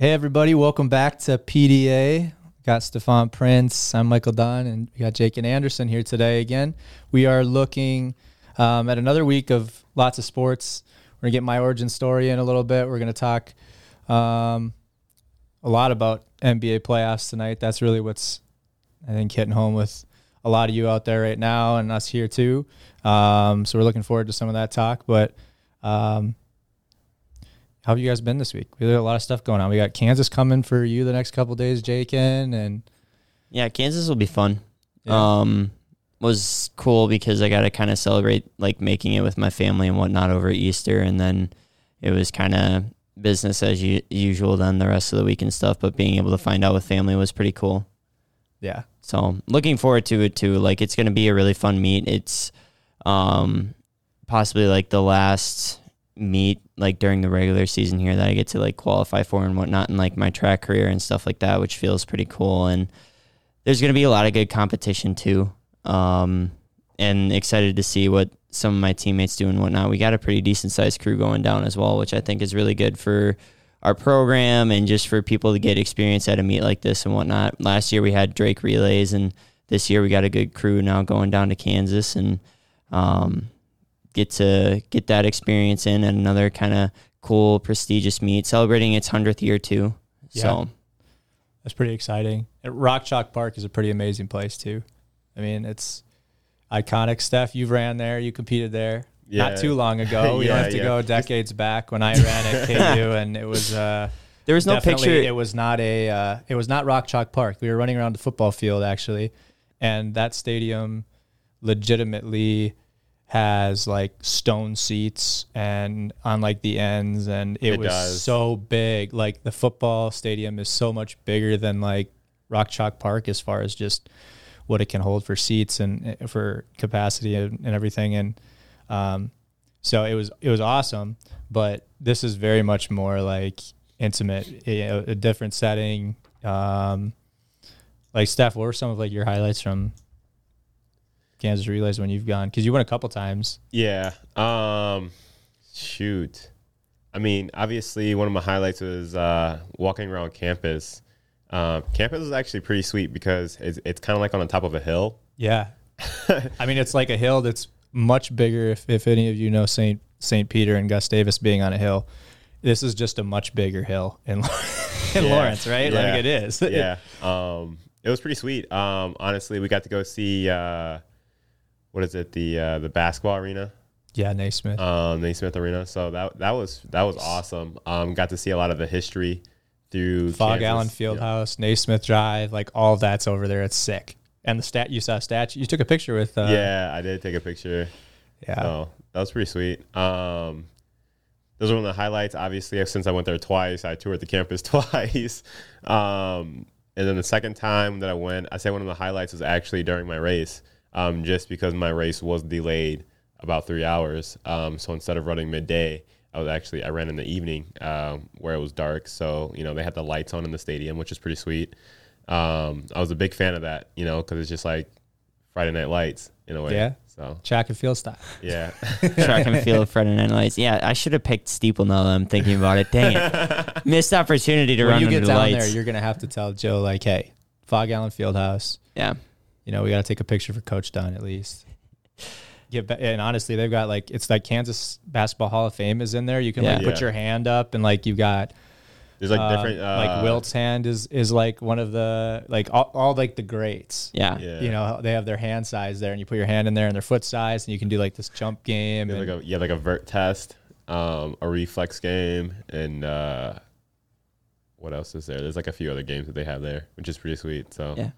Hey, everybody. Welcome back to PDA. Got Stefan Prince. I'm Michael Dunn, and we got Jake and Anderson here today again. We are looking at another week of lots of sports. We're going to get my origin story in a little bit. We're going to talk a lot about NBA playoffs tonight. That's really what's, I think, hitting home with a lot of you out there right now and us here too. So we're looking forward to some of that talk. But how have you guys been this week? We had a lot of stuff going on. We got Kansas coming for you the next couple of days, Jake, and yeah, Kansas will be fun. Yeah. Was cool because I got to kind of celebrate like making it with my family and whatnot over Easter, and then it was kind of business as usual then the rest of the week and stuff. But being able to find out with family was pretty cool. Yeah. So looking forward to it too. Like it's going to be a really fun meet. It's possibly like the last meet like during the regular season here that I get to like qualify for and whatnot, and like my track career and stuff like that, which feels pretty cool. And there's going to be a lot of good competition too. And excited to see what some of my teammates do and whatnot. We got a pretty decent sized crew going down as well, which I think is really good for our program and just for people to get experience at a meet like this and whatnot. Last year we had Drake relays, and this year we got a good crew now going down to Kansas and, get to get that experience in at another kind of cool, prestigious meet, celebrating its 100th year too. Yeah. So that's pretty exciting. Rock Chalk Park is a pretty amazing place too. I mean, it's iconic stuff. You've ran there, you competed there not too long ago. We don't have to go decades back when I ran at KU, and it was there was no picture. It was not Rock Chalk Park. We were running around the football field actually, and that stadium legitimately has like stone seats and on like the ends, and it was so big. Like the football stadium is so much bigger than like Rock Chalk Park as far as just what it can hold for seats and for capacity and everything. And so it was awesome, but this is very much more like intimate, a different setting. Like Steph, what were some of like your highlights from Kansas relays when you've gone, because you went a couple times? Yeah. Shoot. I mean, obviously one of my highlights was walking around campus. Campus is actually pretty sweet because it's kind of like on the top of a hill. Yeah. I mean, it's like a hill that's much bigger. If any of you know St. Peter and Gustavus being on a hill, this is just a much bigger hill in Lawrence, right? Yeah. Like it is. Yeah. It was pretty sweet. Honestly, we got to go see the basketball arena? Yeah, Naismith Arena. So that was awesome. Got to see a lot of the history through Fog Kansas. Allen Fieldhouse, yeah. Naismith Drive, like all that's over there. It's sick. And the you saw a statue. You took a picture with. Yeah, I did take a picture. Yeah, so that was pretty sweet. Those are one of the highlights. Obviously, since I went there twice, I toured the campus twice. And then the second time that I went, I say one of the highlights was actually during my race. Just because my race was delayed about 3 hours. So instead of running midday, I ran in the evening where it was dark. So, you know, they had the lights on in the stadium, which is pretty sweet. I was a big fan of that, you know, because it's just like Friday Night Lights in a way. Yeah. So track and field style. Yeah. Track and field Friday Night Lights. Yeah, I should have picked steeple now that I'm thinking about it. Dang it. Missed opportunity to run under the lights. When you get down there, you're going to have to tell Joe, like, hey, Fog Allen Fieldhouse. Yeah. You know, we got to take a picture for Coach Dunn at least. And honestly, they've got like, it's like Kansas Basketball Hall of Fame is in there. You can put your hand up, and like you've got, there's like different, like Wilt's hand is like one of the, like all like the greats. Yeah. You know, they have their hand size there, and you put your hand in there and their foot size, and you can do like this jump game. And like a vert test, a reflex game, and what else is there? There's like a few other games that they have there, which is pretty sweet. So, yeah.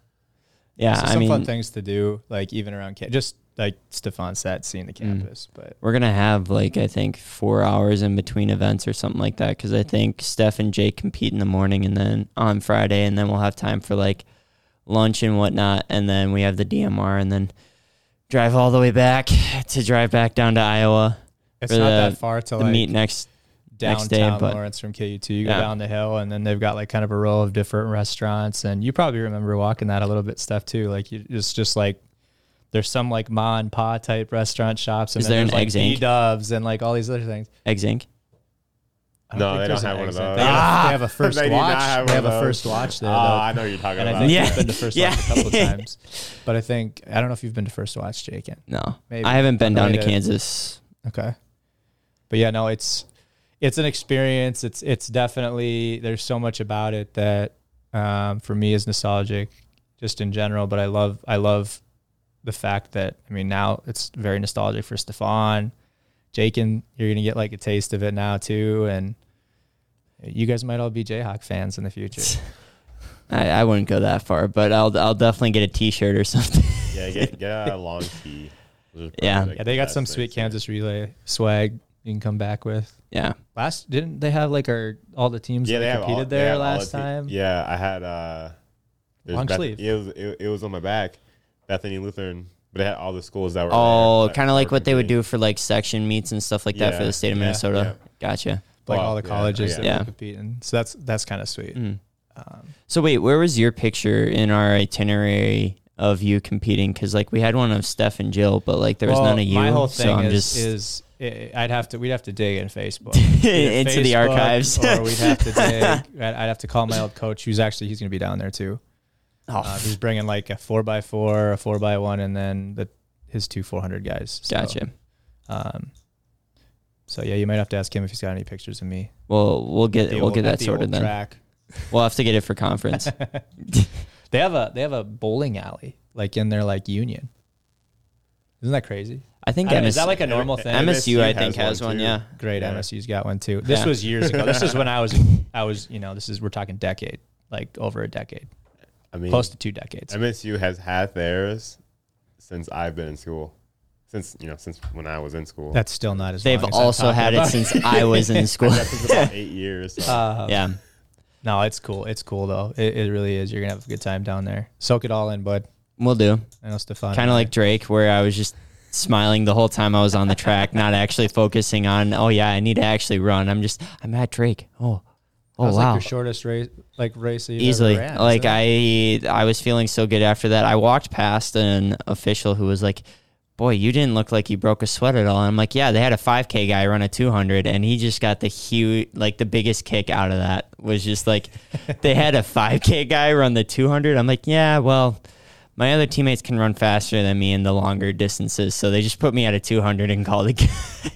Yeah, so some fun things to do, like even around just like Stefan said, seeing the campus. But we're gonna have like I think 4 hours in between events or something like that, because I think Steph and Jake compete in the morning and then on Friday, and then we'll have time for like lunch and whatnot, and then we have the DMR, and then drive all the way back to drive back down to Iowa. It's not that far to the meet next day, but Lawrence from KU2, you go down the hill, and then they've got like kind of a row of different restaurants, and you probably remember walking that a little bit, Steph, too. Like it's just like there's some like ma and pa type restaurant shops, and there's like B-Dubs and like all these other things. Eggs Inc. No, they don't have one of those. They have a first watch. They have a first watch there. I know what you're talking about. And I think you've been to first watch a couple of times. But I don't know if you've been to first watch, Jake. No, maybe. I haven't been down to Kansas. Okay. But yeah, no, it's an experience. It's definitely, there's so much about it that for me is nostalgic just in general. But I love the fact that, I mean, now it's very nostalgic for Stefan. Jake, and you're going to get like a taste of it now too. And you guys might all be Jayhawk fans in the future. I wouldn't go that far, but I'll definitely get a t-shirt or something. Yeah. Get a long tee. Yeah. Like they got some sweet Kansas Relay swag you can come back with. Yeah. Didn't they have like all the teams that competed there last time? Yeah. I had, long sleeve. It was on my back. Bethany Lutheran. But it had all the schools that were kind of like what they would do for like section meets and stuff like that for the state of Minnesota. Yeah. Gotcha. Like all the colleges that would compete in. So that's kind of sweet. Mm. So wait, where was your picture in our itinerary of you competing? Because like we had one of Steph and Jill, but like there was none of you. My whole thing we'd have to dig in Facebook. Into the archives. Or we'd have to dig. I'd have to call my old coach who's going to be down there too. He's bringing like a 4x4, a 4x1, and then his two 400 guys. So, gotcha. So yeah, you might have to ask him if he's got any pictures of me. Well, we'll get that sorted then. Track. We'll have to get it for conference. They have a bowling alley like in their like union. Isn't that crazy? I think is that like a normal thing? MSU I think has one. Yeah, great. Yeah. MSU's got one too. This was years ago. This is when I was. You know, we're talking decade, like over a decade. I mean, close to 2 decades. MSU has had theirs since I've been in school, since when I was in school. That's still not as. They've also had it since I was in school. That's about 8 years. So. Yeah, no, it's cool. It's cool though. It really is. You're gonna have a good time down there. Soak it all in, bud. We'll do. I know Stefan. Kind of like Drake, where I was just smiling the whole time I was on the track, not actually focusing on. Oh yeah, I need to actually run. I'm at Drake. Oh, was wow. Like your shortest race, like race that you easily ever ran, like I was feeling so good after that. I walked past an official who was like, "Boy, you didn't look like you broke a sweat at all." And I'm like, "Yeah, they had a 5K guy run a 200, and he just got the huge, like the biggest kick out of that was just like they had a 5K guy run the 200." I'm like, "Yeah, well, my other teammates can run faster than me in the longer distances, so they just put me at a 200 and called it."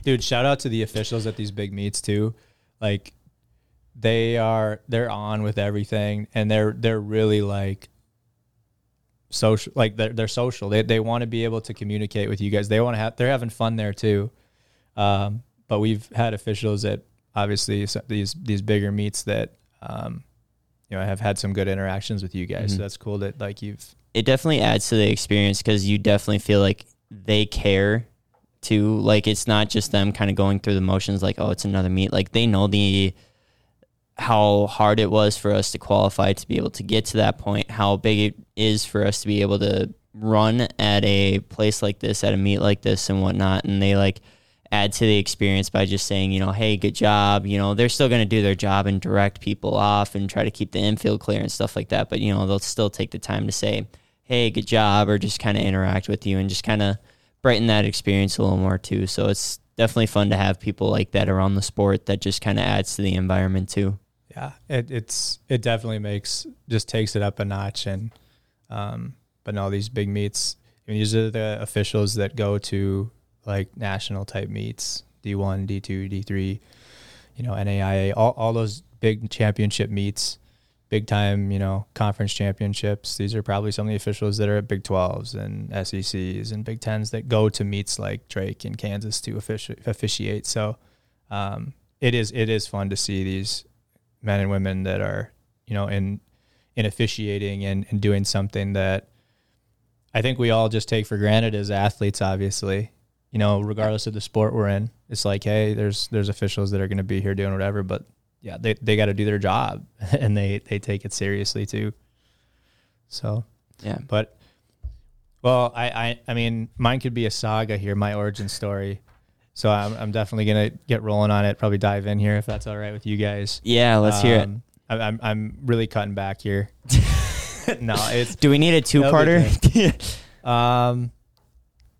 Dude, shout out to the officials at these big meets too, like. They're on with everything, and they're really like social, like they're social. They want to be able to communicate with you guys. They're having fun there too. But we've had officials at obviously these bigger meets that, you know, I have had some good interactions with you guys. Mm-hmm. So that's cool that like it definitely adds to the experience because you definitely feel like they care too. Like it's not just them kind of going through the motions. Like, oh, it's another meet. Like they know how hard it was for us to qualify to be able to get to that point, how big it is for us to be able to run at a place like this, at a meet like this and whatnot. And they like add to the experience by just saying, you know, hey, good job. You know, they're still going to do their job and direct people off and try to keep the infield clear and stuff like that. But, you know, they'll still take the time to say, hey, good job, or just kind of interact with you and just kind of brighten that experience a little more too. So it's definitely fun to have people like that around the sport that just kind of adds to the environment too. Yeah, it definitely takes it up a notch, and but no, these big meets. I mean, these are the officials that go to like national type meets, D1, D2, D3, you know, NAIA, all those big championship meets, big time, you know, conference championships. These are probably some of the officials that are at Big 12s and SECs and Big 10s that go to meets like Drake and Kansas to officiate. So it is fun to see these men and women that are, you know, in officiating and doing something that I think we all just take for granted as athletes, obviously, you know, regardless of the sport we're in. It's like, hey, there's officials that are going to be here doing whatever, but yeah, they got to do their job and they take it seriously too. So, yeah, but well, I mean, mine could be a saga here, my origin story. So I'm definitely gonna get rolling on it. Probably dive in here if that's all right with you guys. Yeah, let's hear it. I'm really cutting back here. No, do we need a 2-parter?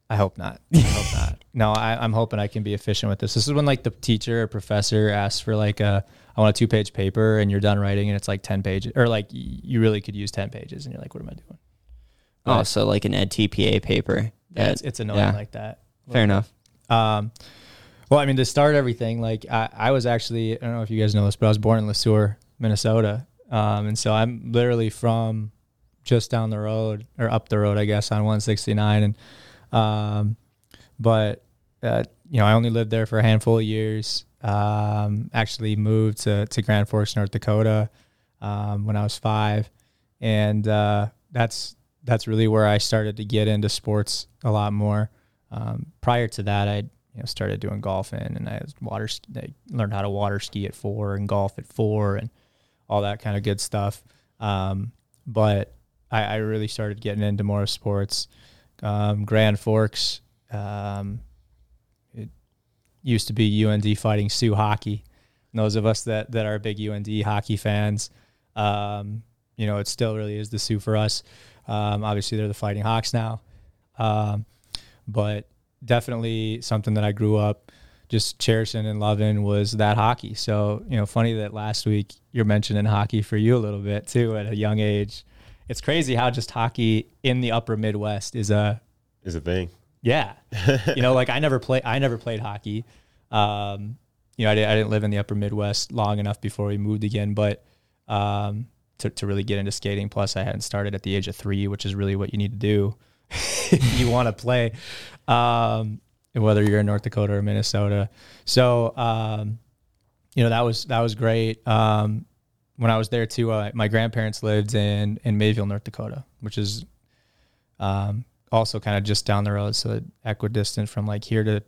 I hope not. I hope not. No, I'm hoping I can be efficient with this. This is when like the teacher or professor asks for like I want a 2-page paper and you're done writing and it's like 10 pages or like you really could use 10 pages and you're like, what am I doing? Oh, right. So like an EdTPA paper. Yeah, it's annoying like that. Fair enough. Well, I mean, to start everything, like I was actually, I don't know if you guys know this, but I was born in Le Sueur, Minnesota. And so I'm literally from just down the road or up the road, I guess, on 169. And, you know, I only lived there for a handful of years. Actually moved to Grand Forks, North Dakota, when I was 5. And, that's really where I started to get into sports a lot more. Prior to that, I started doing golfing, and I learned how to water ski at 4 and golf at 4 and all that kind of good stuff. But I really started getting into more sports. Grand Forks, it used to be UND Fighting Sioux hockey. And those of us that are big UND hockey fans, it still really is the Sioux for us. Obviously they're the Fighting Hawks now. But definitely something that I grew up just cherishing and loving was that hockey. So, funny that last week you're mentioning hockey for you a little bit too at a young age. It's crazy how just hockey in the upper Midwest is a thing. Yeah. Like I never played hockey. I didn't live in the upper Midwest long enough before we moved again, but, to really get into skating. Plus I hadn't started at the age of 3, which is really what you need to do if you want to play, whether you're in North Dakota or Minnesota. So, that was great. When I was there too, my grandparents lived in Mayville, North Dakota, which is, also kind of just down the road. So equidistant from like here to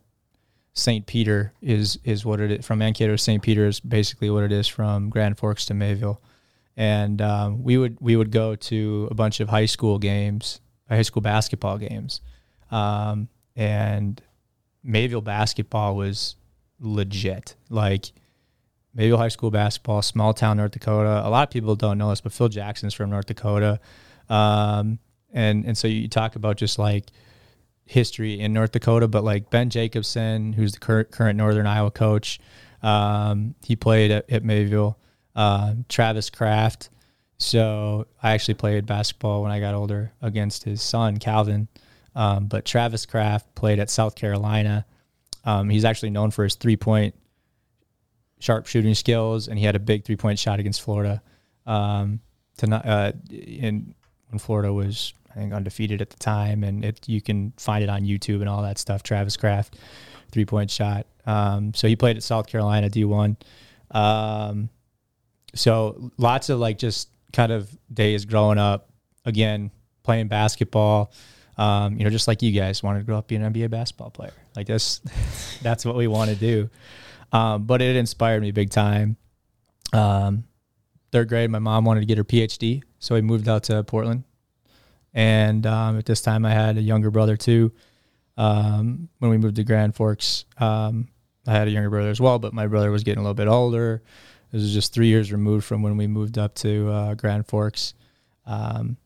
St. Peter is what it is. From Mankato to St. Peter is basically what it is from Grand Forks to Mayville. And we would go to a bunch of high school basketball games, and Mayville basketball was legit. Like Mayville high school basketball, small town North Dakota. A lot of people don't know this, but Phil Jackson's from North Dakota, and so you talk about just like history in North Dakota. But like Ben Jacobson, who's the current Northern Iowa coach, he played at Mayville. Travis Kraft. So I actually played basketball when I got older against his son, Calvin. But Travis Kraft played at South Carolina. He's actually known for his 3-point sharp shooting skills, and he had a big 3-point shot against Florida. When Florida was, I think, undefeated at the time, and you can find it on YouTube and all that stuff. Travis Kraft, 3-point shot. So he played at South Carolina D1. So lots of like just kind of days growing up, again, playing basketball, just like you guys wanted to grow up being an NBA basketball player. Like that's what we want to do. But it inspired me big time. 3rd grade, my mom wanted to get her PhD. So we moved out to Portland. And at this time I had a younger brother too. When we moved to Grand Forks, I had a younger brother as well, but my brother was getting a little bit older. This was just 3 years removed from when we moved up to Grand Forks. And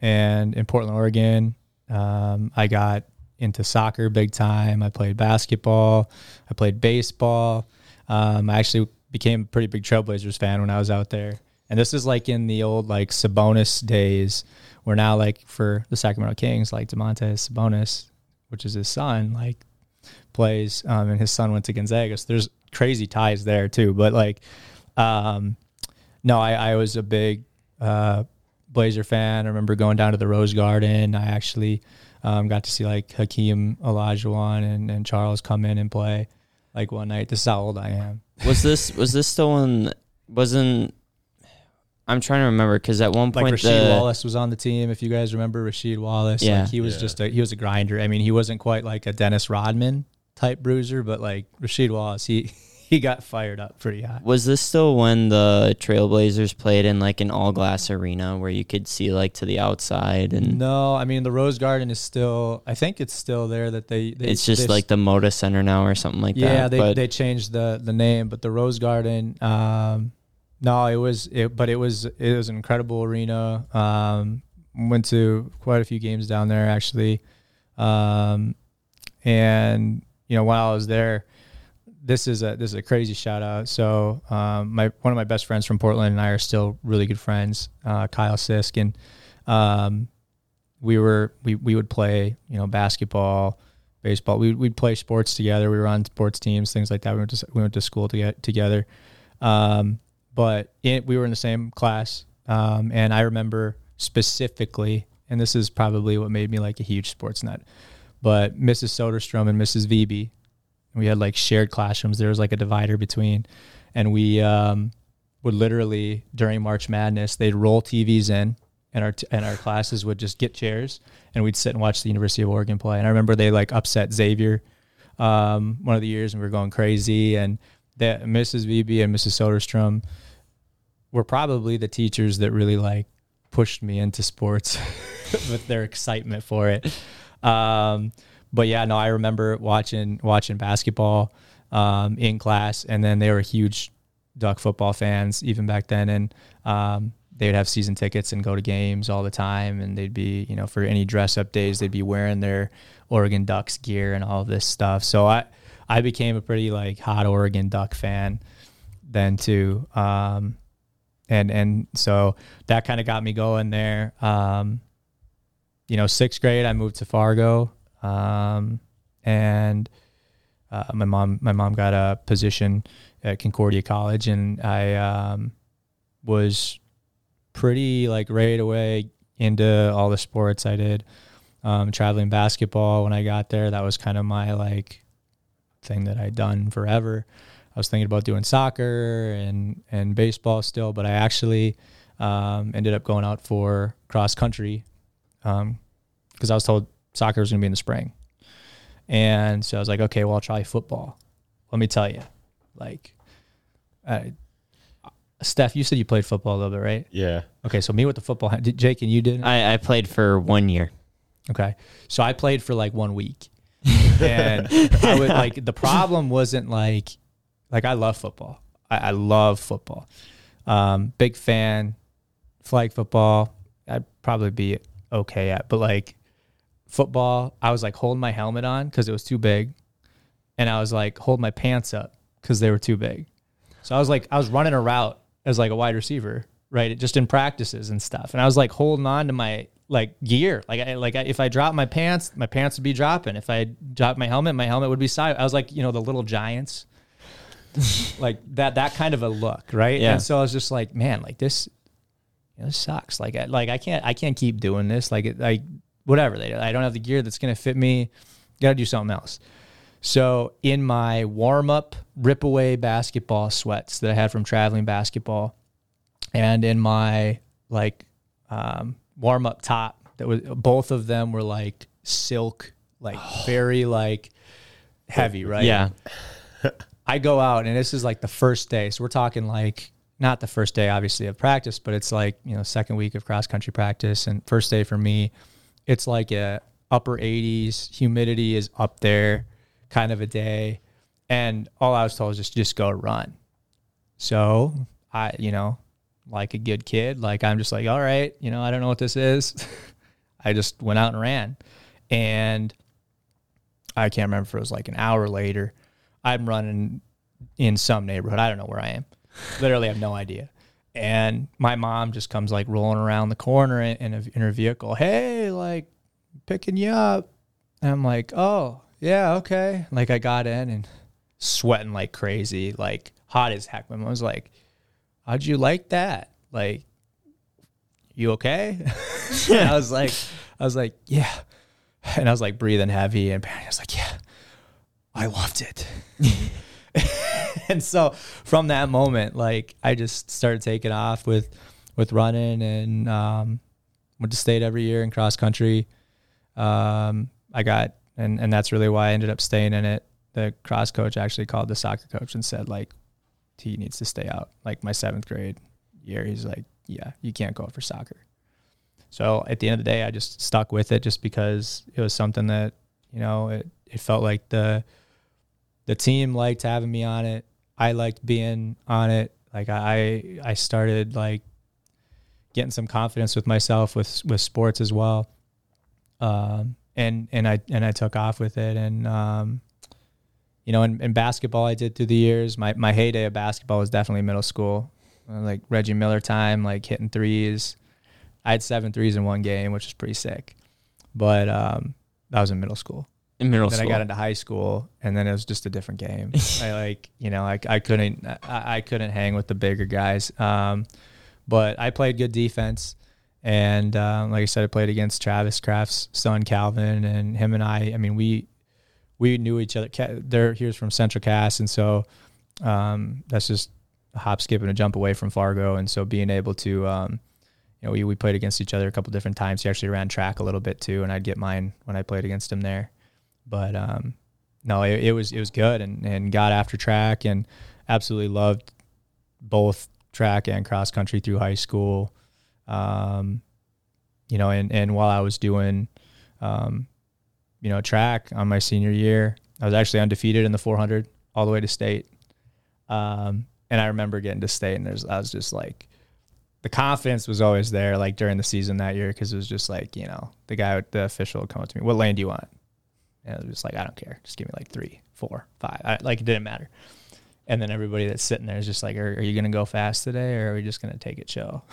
in Portland, Oregon, I got into soccer big time. I played basketball. I played baseball. I actually became a pretty big Trailblazers fan when I was out there. And this is like in the old like Sabonis days, where now like for the Sacramento Kings, like Domantas Sabonis, which is his son, like plays. And his son went to Gonzaga. So there's crazy ties there too. But like... I was a big Blazer fan. I remember going down to the Rose Garden. I actually got to see like Hakeem Olajuwon and Charles come in and play like one night. This is how old I am. Was this still in? Wasn't? I'm trying to remember because at one point like Rasheed Wallace was on the team. If you guys remember Rasheed Wallace, yeah, like he was just he was a grinder. I mean, he wasn't quite like a Dennis Rodman type bruiser, but like Rasheed Wallace, He got fired up pretty hot. Was this still when the Trailblazers played in like an all-glass arena where you could see like to the outside? And no, I mean the Rose Garden is still. I think it's still there that they it's just like the Moda Center now or something like that. Yeah, they changed the name, but the Rose Garden. It was an incredible arena. Went to quite a few games down there actually. And, you know, while I was there, this is a crazy shout out. So one of my best friends from Portland and I are still really good friends, Kyle Sisk. And we would play, you know, basketball, baseball. We'd play sports together. We were on sports teams, things like that. We went to school together. But we were in the same class. And I remember specifically, and this is probably what made me like a huge sports nut, but Mrs. Soderstrom and Mrs. Wiebe, we had like shared classrooms. There was like a divider between, and we would literally during March Madness, they'd roll TVs in, and our classes would just get chairs, and we'd sit and watch the University of Oregon play. And I remember they like upset Xavier one of the years, and we were going crazy. And that Mrs. Wiebe and Mrs. Soderstrom were probably the teachers that really like pushed me into sports with their excitement for it. But yeah, no, I remember watching basketball in class, and then they were huge Duck football fans even back then, and they would have season tickets and go to games all the time, and they'd be, you know, for any dress-up days, they'd be wearing their Oregon Ducks gear and all of this stuff. So I became a pretty, like, hot Oregon Duck fan then too. And so that kind of got me going there. You know, sixth grade, I moved to Fargo. My mom got a position at Concordia College, and I, was pretty like right away into all the sports I did, traveling basketball. When I got there, that was kind of my like thing that I'd done forever. I was thinking about doing soccer and baseball still, but I actually, ended up going out for cross country, 'cause I was told soccer was going to be in the spring. And so I was like, okay, well, I'll try football. Let me tell you, like, Steph, you said you played football a little bit, right? Yeah. Okay, so me with the football. Jake, and you didn't? I played for 1 year. Okay. So I played for, like, 1 week. And I would, like, the problem wasn't, like, I love football. I love football. Big fan. Flag football, I'd probably be okay at. But, like, football, I was like holding my helmet on because it was too big, and I was like holding my pants up because they were too big. So I was like, I was running a route as like a wide receiver, right? Just in practices and stuff, and I was like holding on to my like gear, if I dropped my pants would be dropping. If I dropped my helmet would be side. I was like, you know, the little giants, like that kind of a look, right? Yeah. And so I was just like, man, like this, you know, this sucks. I can't keep doing this. Whatever they do, I don't have the gear that's going to fit me. Got to do something else. So in my warm-up, rip-away basketball sweats that I had from traveling basketball, and in my like warm-up top, that was both of them were like silk, like very like heavy, right? Yeah. I go out, and this is like the first day. So we're talking like not the first day, obviously, of practice, but it's like, you know, second week of cross-country practice, and first day for me. It's like a upper 80s, humidity is up there kind of a day. And all I was told was just go run. So I, you know, like a good kid, like I'm just like, all right, you know, I don't know what this is. I just went out and ran. And I can't remember if it was like an hour later. I'm running in some neighborhood. I don't know where I am. Literally have no idea. And my mom just comes like rolling around the corner in her vehicle. Hey, like picking you up. And I'm like, oh yeah, okay. Like I got in and sweating like crazy, like hot as heck. My mom was like, how'd you like that? Like, you okay? And I was like, yeah. And I was like breathing heavy, and I was like, yeah, I loved it. And so from that moment, like I just started taking off with running, and went to state every year in cross country. And that's really why I ended up staying in it. The cross coach actually called the soccer coach and said, like, he needs to stay out. Like my 7th grade year, he's like, yeah, you can't go for soccer. So at the end of the day, I just stuck with it just because it was something that, you know, it felt like the team liked having me on it. I liked being on it. Like I started like getting some confidence with myself with sports as well. and I took off with it. And you know, in basketball, I did through the years. My heyday of basketball was definitely middle school, like Reggie Miller time, like hitting threes. I had 7 threes in one game, which is pretty sick. But that was in middle school. Then I got into high school, and then it was just a different game. I couldn't hang with the bigger guys. But I played good defense, and like I said, I played against Travis Kraft's son Calvin, and him and I. I mean, we knew each other. He was from Central Cass, and so that's just a hop, skip, and a jump away from Fargo. And so being able to, you know, we played against each other a couple different times. He actually ran track a little bit too, and I'd get mine when I played against him there. But no, it was good, and got after track, and absolutely loved both track and cross country through high school. You know, and while I was doing, you know, track on my senior year, I was actually undefeated in the 400 all the way to state. And I remember getting to state, and I was just like, the confidence was always there, like during the season that year, because it was just like, you know, the official would come up to me, "What lane do you want?" And I was just like, "I don't care. Just give me like 3, 4, 5. It didn't matter. And then everybody that's sitting there is just like, "Are you going to go fast today, or are we just going to take it chill?"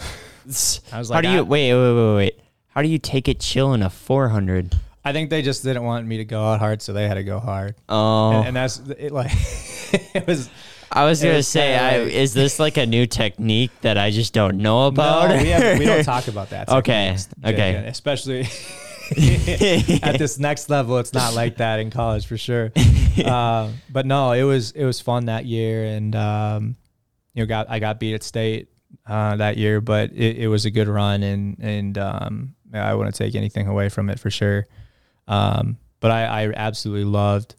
I was like, Wait. How do you take it chill in a 400? I think they just didn't want me to go out hard, so they had to go hard. Oh. And that's it, like, it was. I was going to say, is this like a new technique that I just don't know about? No, we don't talk about that. Okay. Especially at this next level, it's not like that in college for sure. But no, it was fun that year, and you know, I got beat at state that year, but it was a good run, and I wouldn't take anything away from it for sure. But I absolutely loved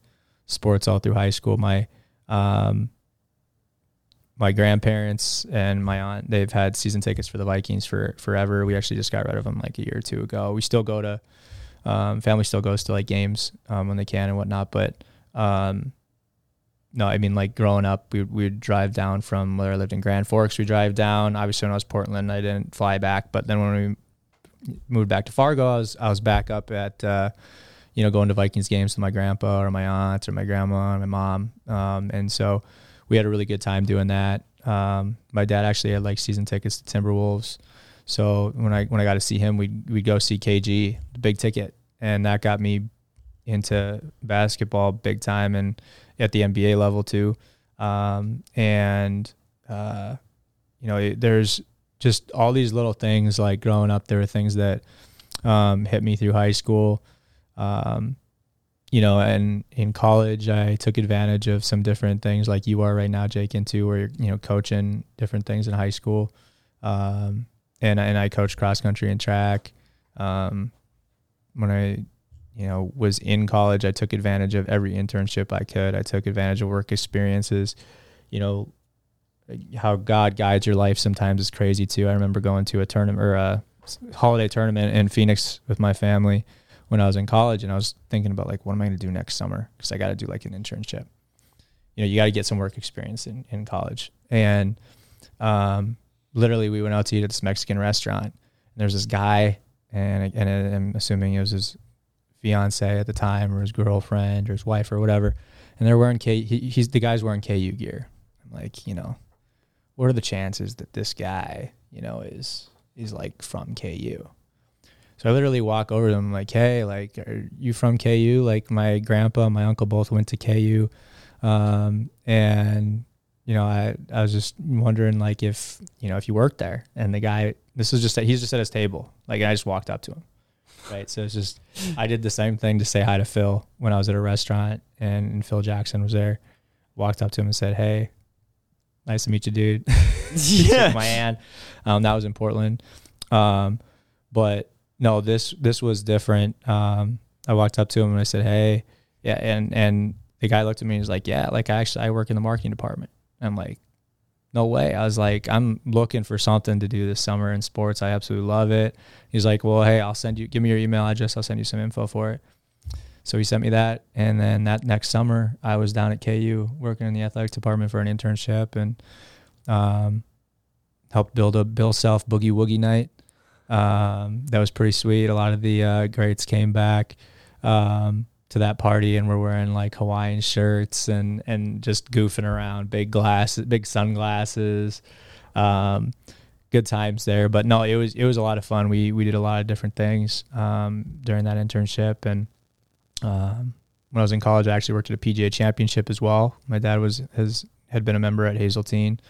sports all through high school. My grandparents and my aunt, they've had season tickets for the Vikings for forever. We actually just got rid of them like a year or two ago. We still go to, family still goes to like games when they can and whatnot. But no, I mean, like growing up, we'd drive down from where I lived in Grand Forks. We drive down. Obviously, when I was Portland, I didn't fly back. But then when we moved back to Fargo, I was back up at, you know, going to Vikings games with my grandpa or my aunt or my grandma and my mom. And so we had a really good time doing that. My dad actually had like season tickets to Timberwolves, so when I got to see him, we'd go see KG, the big ticket, and that got me into basketball big time, and at the NBA level too. You know, there's just all these little things like growing up. There were things that hit me through high school. You know, and in college, I took advantage of some different things like you are right now, Jake, into where you're, you know, coaching different things in high school. And I coached cross country and track. When I, you know, was in college, I took advantage of every internship I could. I took advantage of work experiences. You know, how God guides your life sometimes is crazy too. I remember going to a tournament or a holiday tournament in Phoenix with my family when I was in college, and I was thinking about like, what am I going to do next summer? Because I got to do like an internship. You know, you got to get some work experience in college. And literally, we went out to eat at this Mexican restaurant, and there's this guy, and I'm assuming it was his fiance at the time, or his girlfriend, or his wife, or whatever. And they're wearing the guy's wearing KU gear. I'm like, you know, what are the chances that this guy, you know, is like from KU? So I literally walk over to them like, "Hey, like, are you from KU? Like, my grandpa and my uncle both went to KU. And, you know, I was just wondering, like, if, you know, if you worked there." And the guy, he's just at his table. Like, I just walked up to him, right? So it's just, I did the same thing to say hi to Phil when I was at a restaurant, and Phil Jackson was there. Walked up to him and said, "Hey, nice to meet you, dude." Yeah. Shook my hand. That was in Portland. But no, this was different. I walked up to him and I said, "Hey," yeah, and the guy looked at me and was like, "Yeah, like I work in the marketing department." I'm like, "No way." I was like, "I'm looking for something to do this summer in sports. I absolutely love it." He's like, "Well, hey, give me your email address. I'll send you some info for it." So he sent me that, and then that next summer I was down at KU working in the athletic department for an internship, and helped build a Bill Self Boogie Woogie night. That was pretty sweet. A lot of the grades came back. to that party, and we're wearing like Hawaiian shirts and just goofing around, big sunglasses, good times there. But no, it was a lot of fun. We did a lot of different things during that internship. And when I was in college, I actually worked at a PGA championship as well. My dad had been a member at Hazeltine.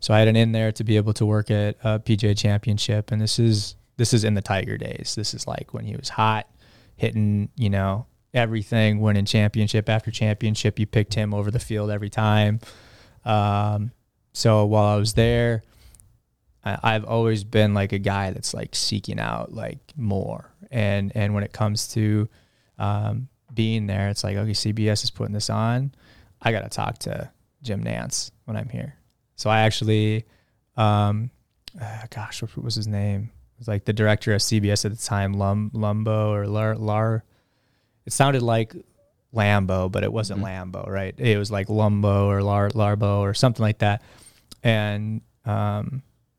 So I had an in there to be able to work at a PGA championship. And this is in the Tiger days. This is like when he was hot, hitting, everything, winning championship after championship. You picked him over the field every time. So while I was there, I've always been like a guy that's like seeking out like more. And when it comes to being there, it's like, okay, CBS is putting this on. I got to talk to Jim Nantz when I'm here. So I actually, what was his name? It was like the director of CBS at the time, Lumbo or Lar. It sounded like Lambo, but it wasn't Lambo, right? It was like Lumbo or Larbo or something like that. And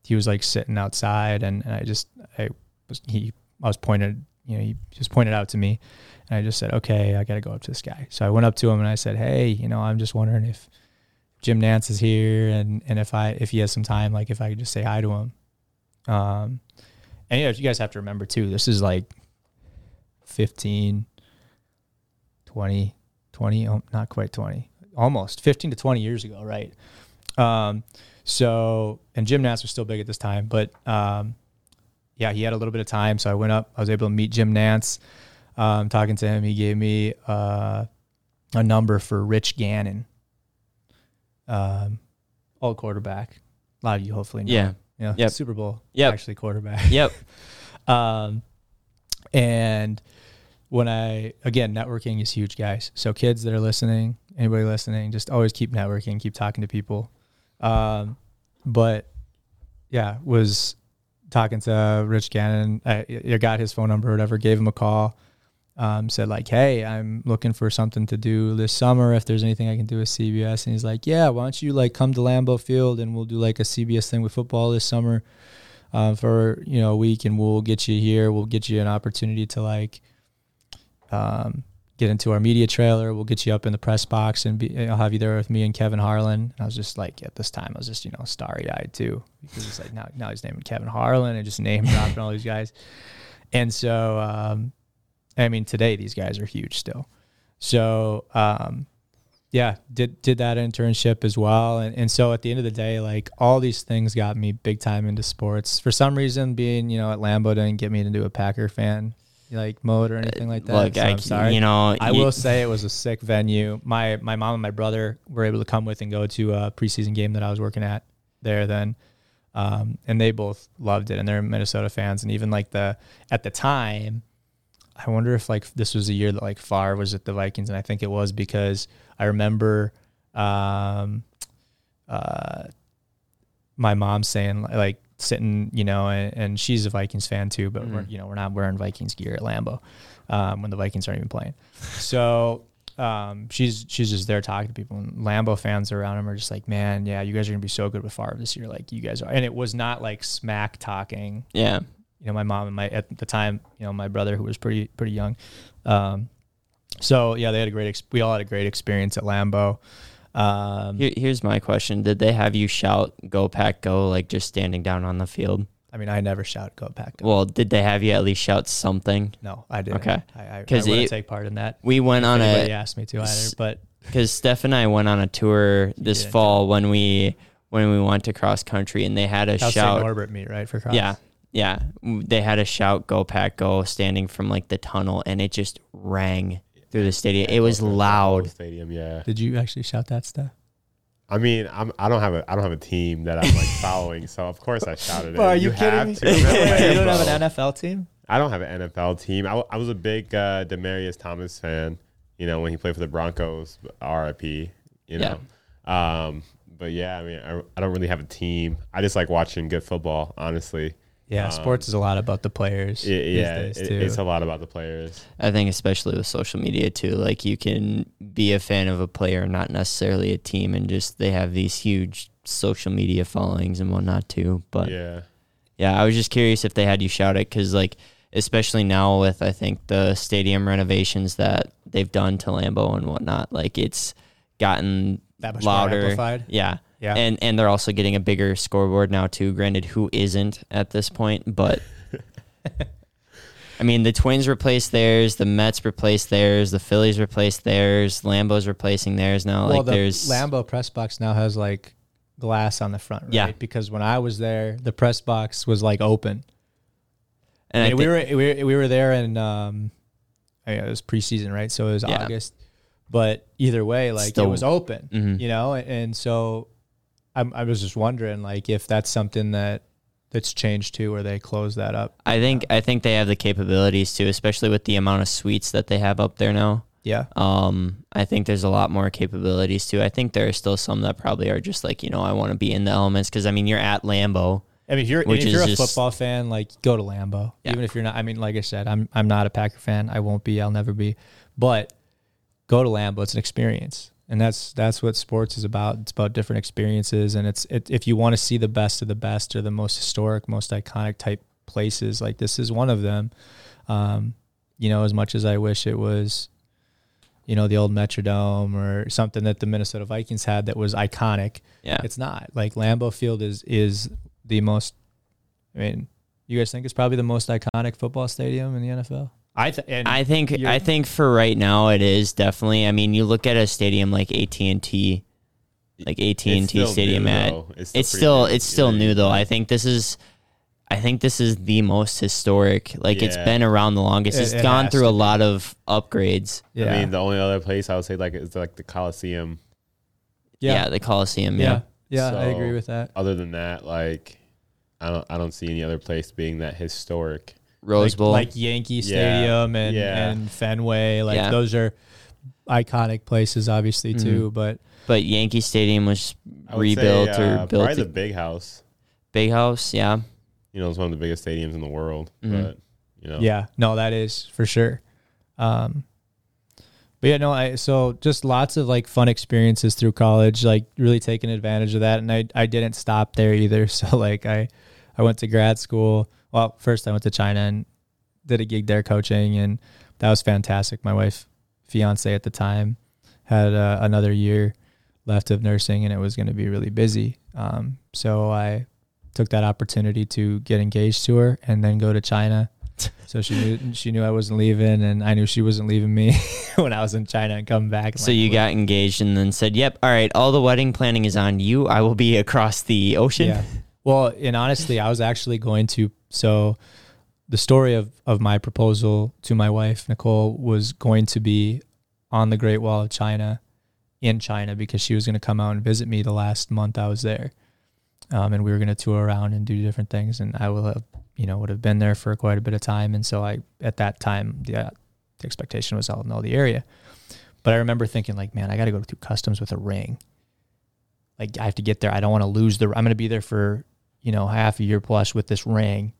he was like sitting outside, and I was pointed, he just pointed out to me, and I just said, okay, I got to go up to this guy. So I went up to him and I said, hey, I'm just wondering if Jim Nantz is here, and if he has some time, like if I could just say hi to him. And you guys have to remember too, this is like 15 to 20 years ago, right? And Jim Nantz was still big at this time, but he had a little bit of time, so I went up. I was able to meet Jim Nantz. Talking to him, he gave me a number for Rich Gannon, old quarterback. A lot of you hopefully know. Yeah. Yep. Super Bowl, actually quarterback. Yep. And when networking is huge, guys. So kids that are listening, anybody listening, just always keep networking, keep talking to people. Was talking to Rich Gannon. I got his phone number or whatever, gave him a call, said like, hey, I'm looking for something to do this summer, if there's anything I can do with CBS. And he's like, yeah, why don't you like come to Lambeau Field and we'll do like a CBS thing with football this summer for a week, and we'll get you here. We'll get you an opportunity to like get into our media trailer. We'll get you up in the press box, and I'll have you there with me and Kevin Harlan. And I was just like, at this time, I was just, starry-eyed too, because it's like now he's naming Kevin Harlan and just name dropping all these guys. And so, today these guys are huge still. So, did that internship as well. And so at the end of the day, like all these things got me big time into sports. For some reason, being, at Lambeau didn't get me into a Packer fan mode or anything like that. Like, so I'm sorry. I will say it was a sick venue. My mom and my brother were able to come with and go to a preseason game that I was working at there then. And they both loved it, and they're Minnesota fans. And even like at the time, I wonder if like this was a year that like Favre was at the Vikings. And I think it was, because I remember, my mom saying like, sitting, and she's a Vikings fan too, but we're not wearing Vikings gear at Lambeau when the Vikings aren't even playing. So she's just there talking to people, and Lambeau fans around him are just like, man, yeah, you guys are gonna be so good with Favre this year, like you guys are. And it was not like smack talking. Yeah, my mom and at the time, my brother, who was pretty young. So yeah, they had we all had a great experience at Lambeau. Here's my question. Did they have you shout "Go Pack Go" like just standing down on the field? I never shout "Go Pack Go." Well, did they have you at least shout something? No, I didn't. Okay. I wouldn't take part in that. We went on anybody asked me to either, but because Steph and I went on a tour this fall when we went to cross country, and they had a shout. St. Norbert meet, right, for cross? Yeah. They had a shout "Go Pack Go" standing from like the tunnel, and it just rang through the stadium. It was loud. Stadium, yeah. Did you actually shout that stuff? I don't have a team that I'm like following, so of course I shouted it. Well, are you kidding me? You don't have an NFL team? I don't have an NFL team. I was a big Demarius Thomas fan, when he played for the Broncos, RIP, Yeah. But yeah, I don't really have a team. I just like watching good football, honestly. Yeah, sports is a lot about the players. It's a lot about the players. I think especially with social media too, like you can be a fan of a player, not necessarily a team, and just they have these huge social media followings and whatnot too. But yeah, I was just curious if they had you shout it, because like especially now with, I think, the stadium renovations that they've done to Lambeau and whatnot. Like, it's gotten that much louder. More amplified. Yeah. Yeah. And they're also getting a bigger scoreboard now, too. Granted, who isn't at this point? But, I mean, the Twins replaced theirs. The Mets replaced theirs. The Phillies replaced theirs. Lambeau's replacing theirs now. Well, like, there's Lambeau press box now has, like, glass on the front, right? Yeah. Because when I was there, the press box was, like, open. And I mean, we were there in, I mean, it was preseason, right? So it was August. But either way, like, still, it was open, mm-hmm. you know? And so I was just wondering, like, if that's something that's changed too, where they close that up. I think they have the capabilities to, especially with the amount of suites that they have up there now. Yeah. I think there's a lot more capabilities too. I think there are still some that probably are just like, you know, I want to be in the elements, because I mean, you're at Lambeau. I mean, if you're a football fan, like, go to Lambeau. Yeah. Even if you're not, I mean, like I said, I'm not a Packer fan. I won't be. I'll never be. But go to Lambeau. It's an experience, and that's what sports is about. It's about different experiences, and it's if you want to see the best of the best or the most historic, most iconic type places, like, this is one of them. You know, as much as I wish it was, you know, the old Metrodome or something that the Minnesota Vikings had that was iconic. Yeah, it's not. Like, Lambeau Field is the most, I mean, you guys think it's probably the most iconic football stadium in the NFL? I think for right now it is, definitely. I mean, you look at a stadium like AT&T, Stadium at it's still new though. I think this is the most historic. Like, it's been around the longest. It's gone through a lot of upgrades. Yeah. I mean, the only other place I would say, like, is like the Coliseum. Yeah, the Coliseum. Yeah. Yeah, so, I agree with that. Other than that, like, I don't see any other place being that historic. Rose Bowl, like Yankee Stadium and Fenway, like those are iconic places, obviously too. Mm-hmm. But Yankee Stadium was rebuilt or built. Probably the Big House. Big House, yeah. You know, it's one of the biggest stadiums in the world. Mm-hmm. But you know, yeah, no, that is for sure. But yeah, no, so just lots of, like, fun experiences through college, like, really taking advantage of that. And I didn't stop there either. So, like, I went to grad school. Well, first I went to China and did a gig there coaching, and that was fantastic. My wife, fiance at the time, had another year left of nursing, and it was going to be really busy. So I took that opportunity to get engaged to her and then go to China. So she knew I wasn't leaving, and I knew she wasn't leaving me when I was in China and come back. So, like, you got engaged and then said, yep, all right, all the wedding planning is on you. I will be across the ocean. Yeah. Well, and honestly, I was actually going to, so the story of my proposal to my wife, Nicole, was going to be on the Great Wall of China in China, because she was going to come out and visit me the last month I was there. And we were going to tour around and do different things. And I would have been there for quite a bit of time. And so at that time, the expectation was I'll know the area. But I remember thinking, like, man, I got to go through customs with a ring. Like, I have to get there. I don't want to lose the, I'm going to be there for, you know, half a year plus with this ring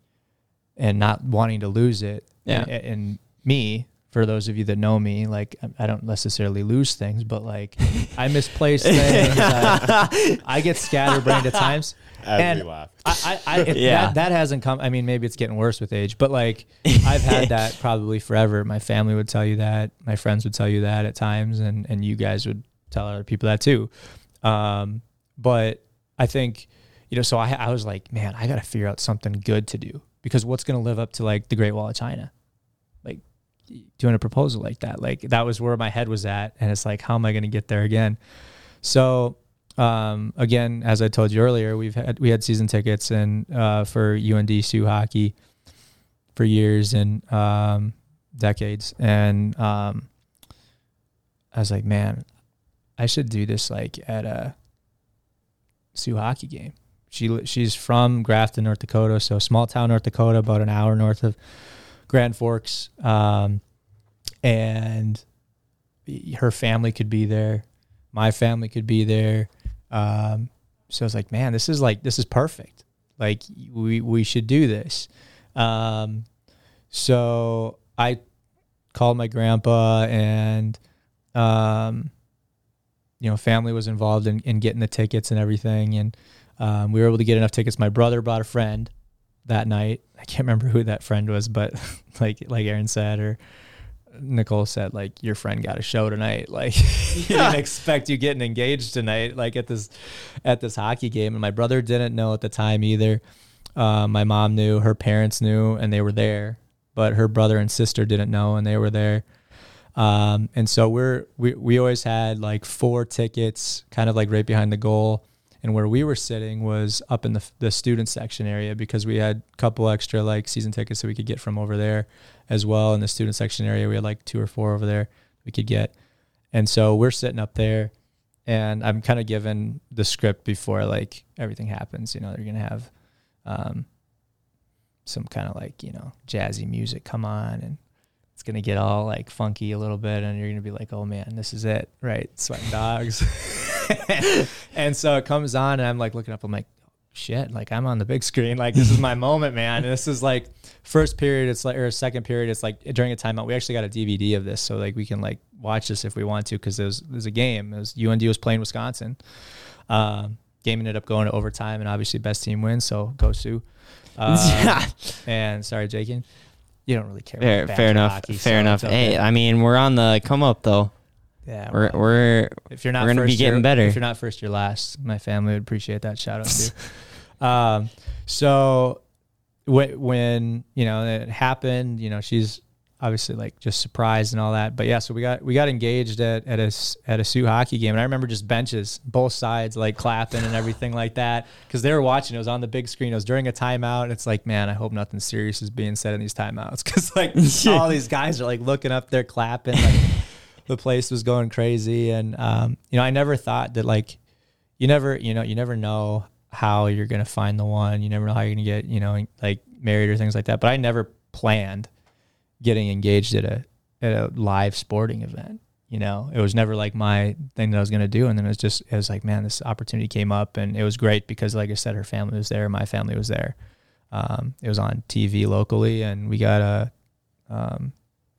and not wanting to lose it. Yeah. And me, for those of you that know me, like, I don't necessarily lose things, but, like, I misplace things. I get scatterbrained at times. That hasn't come. I mean, maybe it's getting worse with age, but, like, I've had that probably forever. My family would tell you that. My friends would tell you that at times, and you guys would tell other people that too. But I think, you know, so I was like, man, I got to figure out something good to do, because what's going to live up to, like, the Great Wall of China, like, doing a proposal like that. Like, that was where my head was at. And it's like, how am I going to get there again? So, again, as I told you earlier, we had season tickets and, for UNDSU hockey for years and, decades. And, I was like, man, I should do this, like, at a Sioux hockey game. She's from Grafton, North Dakota, so small town North Dakota, about an hour north of Grand Forks. And her family could be there. My family could be there. So I was like, man, this is perfect. Like, we should do this. So I called my grandpa, and you know, family was involved in getting the tickets and everything. And we were able to get enough tickets. My brother brought a friend that night, I can't remember who that friend was, but like Aaron said, or Nicole said, like, your friend got a show tonight. Like, he didn't expect you getting engaged tonight, like at this hockey game. And my brother didn't know at the time either. My mom knew, her parents knew, and they were there, but her brother and sister didn't know, and they were there. And so we always had like 4 tickets kind of like right behind the goal. And where we were sitting was up in the student section area, because we had a couple extra like season tickets that we could get from over there as well. In the student section area, we had like 2 or 4 over there we could get. And so we're sitting up there, and I'm kind of given the script before like everything happens. You know, they're going to have some kind of like, you know, jazzy music come on, and it's going to get all like funky a little bit, and you're going to be like, oh man, this is it, right? Sweating Dogs. And so it comes on, and I'm like looking up, I'm like, shit, like I'm on the big screen. Like, this is my moment, man. And this is like first period, it's like, or second period, it's like during a timeout. We actually got a DVD of this, so like we can like watch this if we want to, because there's a game. UND was playing Wisconsin. Game ended up going to overtime, and obviously best team wins, so go Soo. And sorry, Jakin, you don't really care about that. Fair enough. Hockey, fair so enough. Hey, I mean, we're on the come up though. Yeah, well, we're if you're not, we're gonna be getting better. If you're not first, you're last. My family would appreciate that shout out too. So when you know it happened, you know, she's obviously like just surprised and all that. But yeah, so we got engaged at a Soo hockey game, and I remember just benches, both sides like clapping and everything like that, because they were watching. It was on the big screen. It was during a timeout. And it's like, man, I hope nothing serious is being said in these timeouts, because like all these guys are like looking up there clapping. Like, the place was going crazy. And, you know, I never thought that like, you never know how you're going to find the one. You never know how you're going to get, you know, like married or things like that. But I never planned getting engaged at a live sporting event. You know, it was never like my thing that I was going to do. And then it was like, man, this opportunity came up, and it was great because like I said, her family was there. My family was there. It was on TV locally, and we got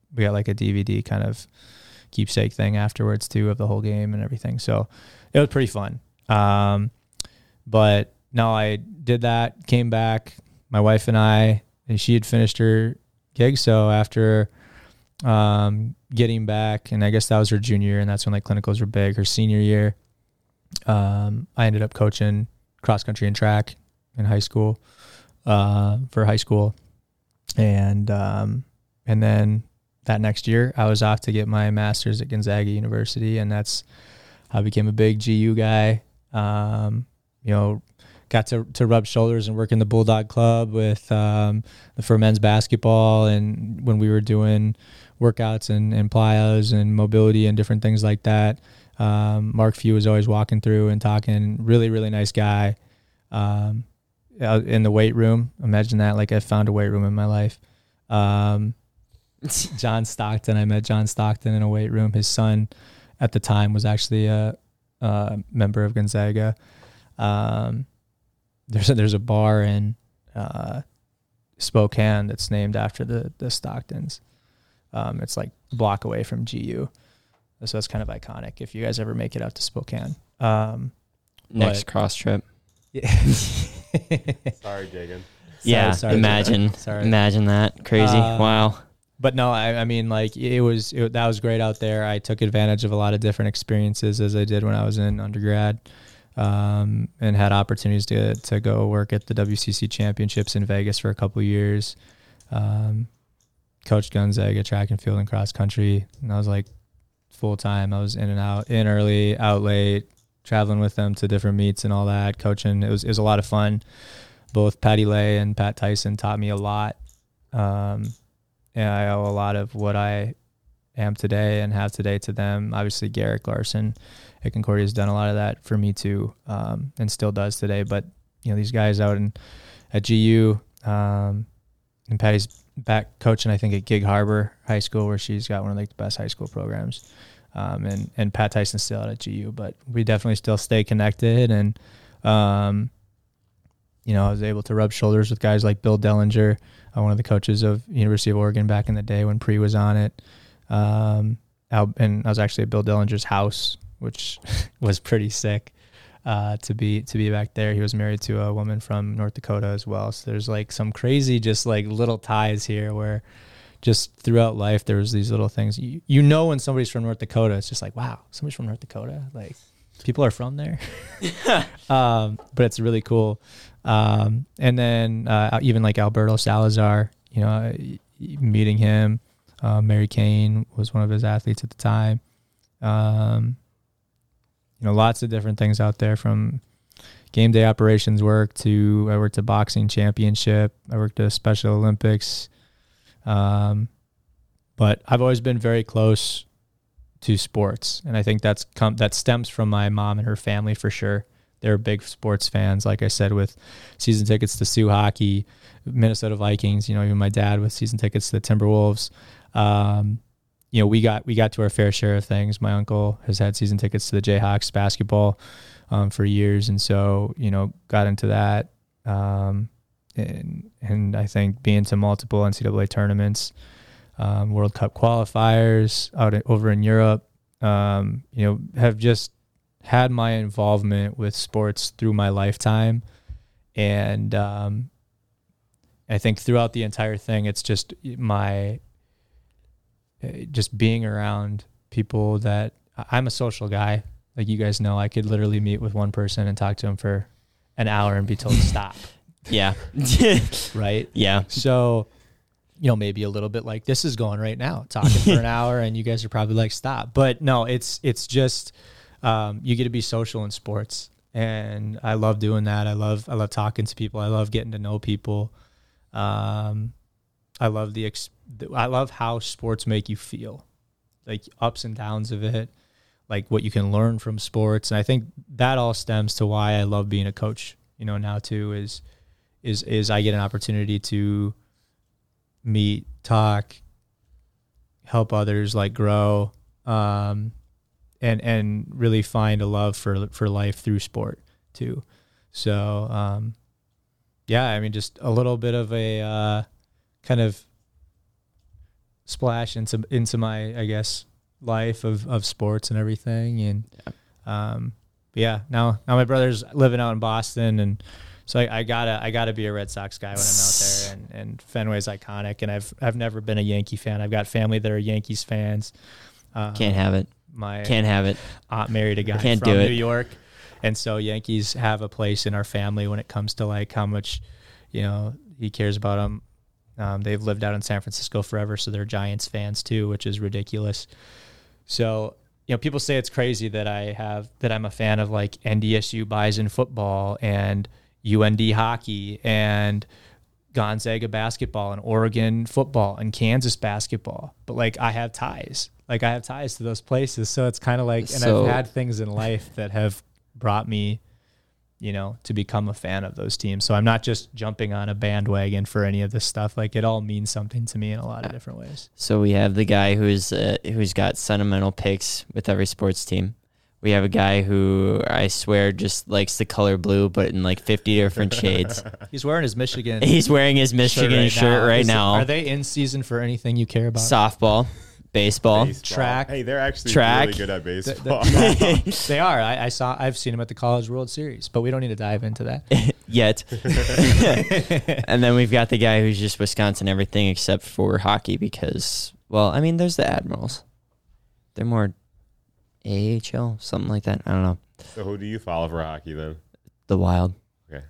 like a DVD kind of keepsake thing afterwards too, of the whole game and everything. So it was pretty fun. But no, I did that, came back, my wife and she had finished her gig. So after getting back, and I guess that was her junior year, and that's when like clinicals were big. Her senior year, I ended up coaching cross country and track in high school, for high school. And then that next year, I was off to get my master's at Gonzaga University, and that's how I became a big GU guy. You know, got to rub shoulders and work in the Bulldog Club with for men's basketball, and when we were doing workouts and plyos and mobility and different things like that. Mark Few was always walking through and talking. Really, really nice guy. In the weight room, imagine that. Like, I found a weight room in my life. John Stockton. I met John Stockton in a weight room. His son at the time was actually a member of Gonzaga. There's a bar in Spokane that's named after the Stocktons. It's like a block away from GU. So that's kind of iconic if you guys ever make it out to Spokane. Next cross trip. Yeah. Sorry, Jagan. Yeah, sorry, imagine. Sorry. Imagine that. Crazy. Wow. But no, I mean, like, that was great out there. I took advantage of a lot of different experiences as I did when I was in undergrad, and had opportunities to go work at the WCC championships in Vegas for a couple of years. Coached Gonzaga track and field and cross country, and I was like full time. I was in and out, in early, out late, traveling with them to different meets and all that. Coaching, it was a lot of fun. Both Patty Lay and Pat Tyson taught me a lot. And I owe a lot of what I am today and have today to them. Obviously, Garrick Larson at Concordia has done a lot of that for me too, and still does today. But, you know, these guys out at GU, and Patty's back coaching, I think, at Gig Harbor High School, where she's got one of like the best high school programs. And Pat Tyson's still out at GU, but we definitely still stay connected. And, you know, I was able to rub shoulders with guys like Bill Dellinger, one of the coaches of University of Oregon back in the day when Pre was on it. And I was actually at Bill Dellinger's house, which was pretty sick. to be back there. He was married to a woman from North Dakota as well. So there's like some crazy, just like little ties here where just throughout life, there was these little things, you know, when somebody's from North Dakota, it's just like, wow, somebody's from North Dakota. Like people are from there. But it's really cool. And then, even like Alberto Salazar, you know, meeting him, Mary Kane was one of his athletes at the time. You know, lots of different things out there, from game day operations work to, I worked a boxing championship. I worked a Special Olympics. But I've always been very close to sports. And I think that stems from my mom and her family for sure. They're big sports fans, like I said, with season tickets to Sioux hockey, Minnesota Vikings, you know, even my dad with season tickets to the Timberwolves. You know, we got to our fair share of things. My uncle has had season tickets to the Jayhawks basketball for years, and so, you know, got into that. And I think being to multiple NCAA tournaments, World Cup qualifiers over in Europe, you know, have just had my involvement with sports through my lifetime. And I think throughout the entire thing, it's just just being around people that I'm a social guy. Like you guys know, I could literally meet with one person and talk to him for an hour and be told to stop. Yeah. Right. Yeah. So, you know, maybe a little bit like this is going right now, talking for an hour and you guys are probably like, stop. But no, it's just, you get to be social in sports, and I love doing that. I love talking to people. I love getting to know people. I love how sports make you feel, like ups and downs of it, like what you can learn from sports. And I think that all stems to why I love being a coach, you know, now too, is I get an opportunity to meet, talk, help others like grow, and really find a love for life through sport too. So, yeah, I mean, just a little bit of a, kind of splash into my, I guess, life of sports and everything. And, now my brother's living out in Boston, and so I gotta be a Red Sox guy when I'm out there, and Fenway's iconic, and I've never been a Yankee fan. I've got family that are Yankees fans. Can't have it. My can't have it. Aunt married a guy from New York. And so Yankees have a place in our family when it comes to like how much, you know, he cares about them. They've lived out in San Francisco forever, so they're Giants fans too, which is ridiculous. So, you know, people say it's crazy that I'm a fan of like NDSU Bison football and UND hockey and Gonzaga basketball and Oregon football and Kansas basketball. But like I have ties to those places. So it's kind of like, I've had things in life that have brought me, you know, to become a fan of those teams. So I'm not just jumping on a bandwagon for any of this stuff. Like it all means something to me in a lot of different ways. So we have the guy who's got sentimental picks with every sports team. We have a guy who I swear just likes the color blue, but in like 50 different shades. He's wearing his Michigan shirt right now. Are they in season for anything you care about? Softball. Baseball, track. Hey, they're actually really good at baseball. They are. I've seen them at the College World Series, but we don't need to dive into that yet. And then we've got the guy who's just Wisconsin everything except for hockey because, well, I mean, there's the Admirals. They're more AHL, something like that. I don't know. So who do you follow for hockey then? The Wild. Okay.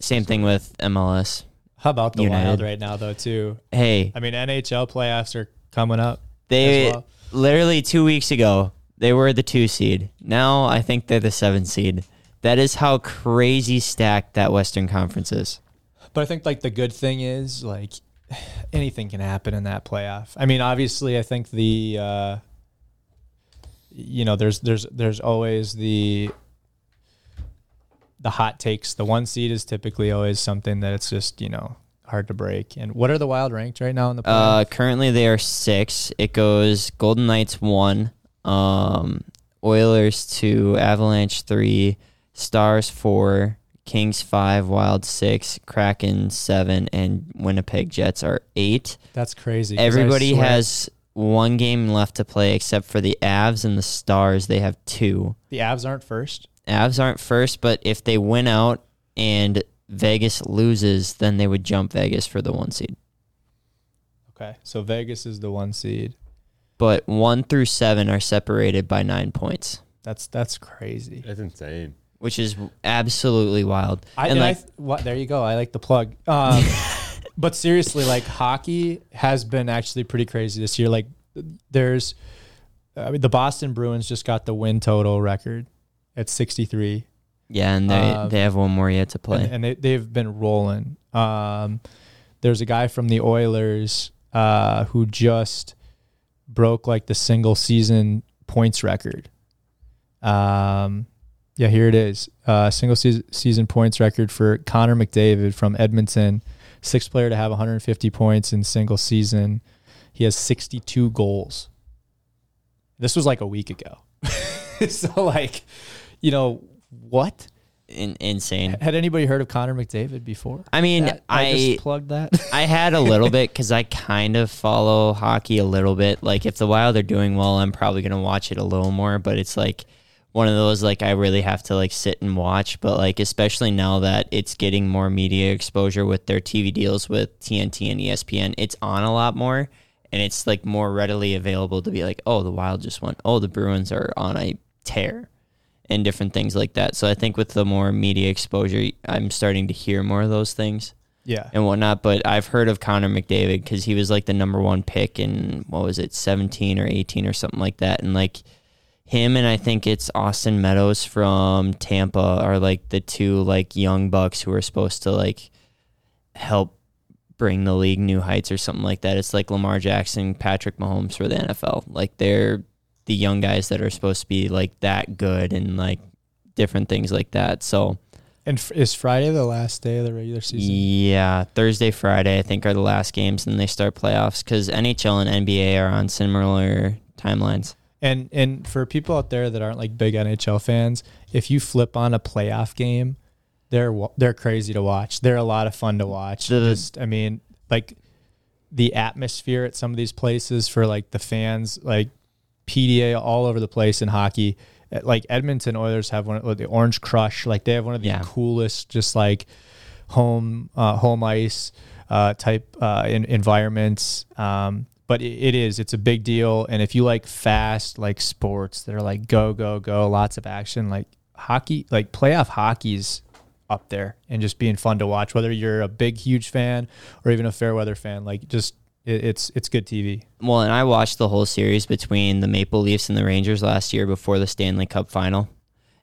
Same thing with MLS. How about the United. Wild right now though too? Hey, I mean, NHL playoffs are coming up. They literally 2 weeks ago, they were the 2 seed. Now I think they're the 7 seed. That is how crazy stacked that Western Conference is. But I think like the good thing is like anything can happen in that playoff. I mean, obviously, I think the you know, there's always the hot takes. The 1 seed is typically always something that it's just, you know, hard to break. And what are the Wild ranked right now in the playoff? Currently they are 6. It goes Golden Knights 1, Oilers 2, Avalanche 3, Stars 4, Kings 5, Wild 6, Kraken 7, and Winnipeg Jets are 8. That's crazy. Everybody has 1 game left to play except for the Avs and the Stars. They have 2. The Avs aren't first? Avs aren't first, but if they win out and Vegas loses, then they would jump Vegas for the 1 seed. Okay, so Vegas is the 1 seed. But 1 through 7 are separated by 9 points. That's crazy. That's insane. Which is absolutely wild. There you go. I like the plug. But seriously, like, hockey has been actually pretty crazy this year. Like, there's, I mean, the Boston Bruins just got the win total record at 63. Yeah, and they have one more yet to play. And they've been rolling. There's a guy from the Oilers who just broke, like, the single season points record. Yeah, here it is. Single season points record for Connor McDavid from Edmonton. Sixth player to have 150 points in single season. He has 62 goals. This was like a week ago. So, like, you know, what? Insane. Had anybody heard of Connor McDavid before? I mean, I just plugged that. I had a little bit because I kind of follow hockey a little bit. Like, if the Wild are doing well, I'm probably going to watch it a little more. But it's like one of those, like, I really have to, like, sit and watch. But, like, especially now that it's getting more media exposure with their TV deals with TNT and ESPN, it's on a lot more. And it's, like, more readily available to be like, oh, the Wild just won. Oh, the Bruins are on a tear and different things like that. So I think with the more media exposure, I'm starting to hear more of those things. Yeah. And whatnot. But I've heard of Connor McDavid because he was, like, the number 1 pick in, what was it, 17 or 18 or something like that. And, like, him and I think it's Austin Meadows from Tampa are, like, the two, like, young bucks who are supposed to, like, help bring the league new heights or something like that. It's like Lamar Jackson, Patrick Mahomes for the NFL. Like, they're the young guys that are supposed to be, like, that good and, like, different things like that. So, and is Friday the last day of the regular season? Yeah, Thursday, Friday, I think, are the last games, and they start playoffs because NHL and NBA are on similar timelines. And for people out there that aren't, like, big NHL fans, if you flip on a playoff game, they're crazy to watch. They're a lot of fun to watch. I mean, like, the atmosphere at some of these places for, like, the fans, like, PDA all over the place in hockey. Like, Edmonton Oilers have one, the Orange Crush. Like, they have one of the coolest, just, like, home ice type environments. But it's a big deal. And if you like fast, like, sports that are like go, go, go, lots of action, like hockey, like playoff hockey's up there and just being fun to watch, whether you're a big, huge fan or even a fair weather fan, like just it's good TV. Well, and I watched the whole series between the Maple Leafs and the Rangers last year before the Stanley Cup final.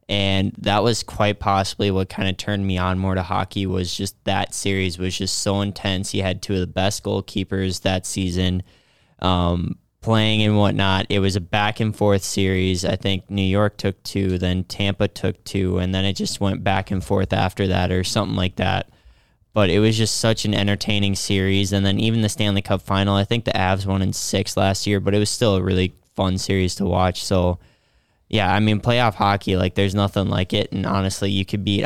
And that was quite possibly what kind of turned me on more to hockey, was just that series was just so intense. You had two of the best goalkeepers that season playing and whatnot. It was a back and forth series. I think New York took 2, then Tampa took 2, and then it just went back and forth after that or something like that. But it was just such an entertaining series. And then even the Stanley Cup final, I think the Avs won in 6 last year, but it was still a really fun series to watch. So, yeah, I mean, playoff hockey, like, there's nothing like it. And honestly, you could be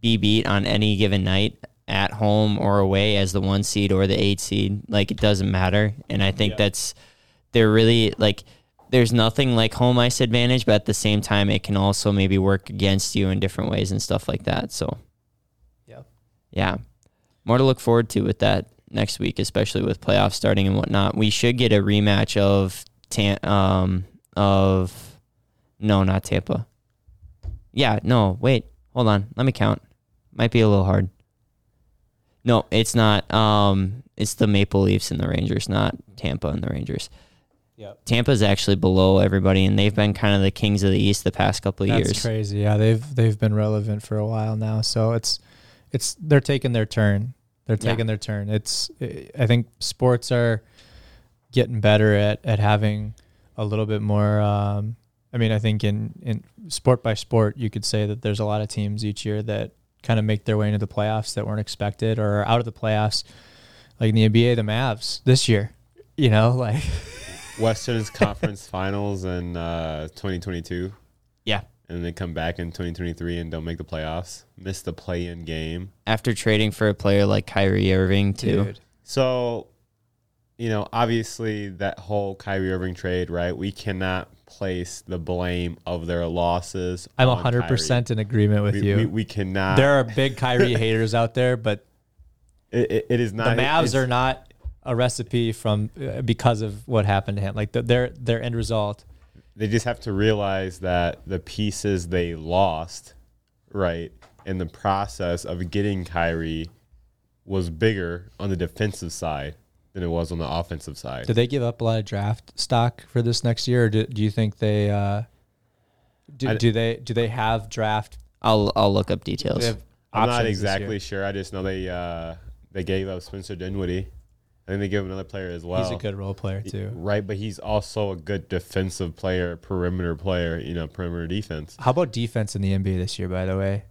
beat on any given night, at home or away, as the 1 seed or the 8 seed. Like, it doesn't matter. And I think they're really, like, there's nothing like home ice advantage, but at the same time, it can also maybe work against you in different ways and stuff like that. So, yeah, more to look forward to with that next week, especially with playoffs starting and whatnot. We should get a rematch no, not Tampa. Yeah, no, wait, hold on. Let me count. Might be a little hard. No, it's not. It's the Maple Leafs and the Rangers, not Tampa and the Rangers. Yep. Tampa's actually below everybody, and they've been kind of the kings of the East the past couple of years. That's crazy. Yeah, they've been relevant for a while now. So it's they're taking their turn. I think sports are getting better at having a little bit more. I mean, I think in sport by sport, you could say that there's a lot of teams each year that kind of make their way into the playoffs that weren't expected or out of the playoffs. Like in the NBA, the Mavs this year, you know, like Western's Conference Finals in 2022. Yeah. And they come back in 2023 and don't make the playoffs. Miss the play-in game. After trading for a player like Kyrie Irving, too. Dude. So, you know, obviously that whole Kyrie Irving trade, right? We cannot place the blame of their losses. I'm 100% in agreement with you. We cannot. There are big Kyrie haters out there, but it is not. The Mavs are not a recipe from because of what happened to him. Like their end result. They just have to realize that the pieces they lost, right, in the process of getting Kyrie was bigger on the defensive side than it was on the offensive side. Did they give up a lot of draft stock for this next year, or do you think they do they have draft? I'll look up details. I'm not exactly sure. I just know they gave up Spencer Dinwiddie. I think they gave him another player as well. He's a good role player too, right? But he's also a good defensive player, perimeter player. You know, perimeter defense. How about defense in the NBA this year? By the way,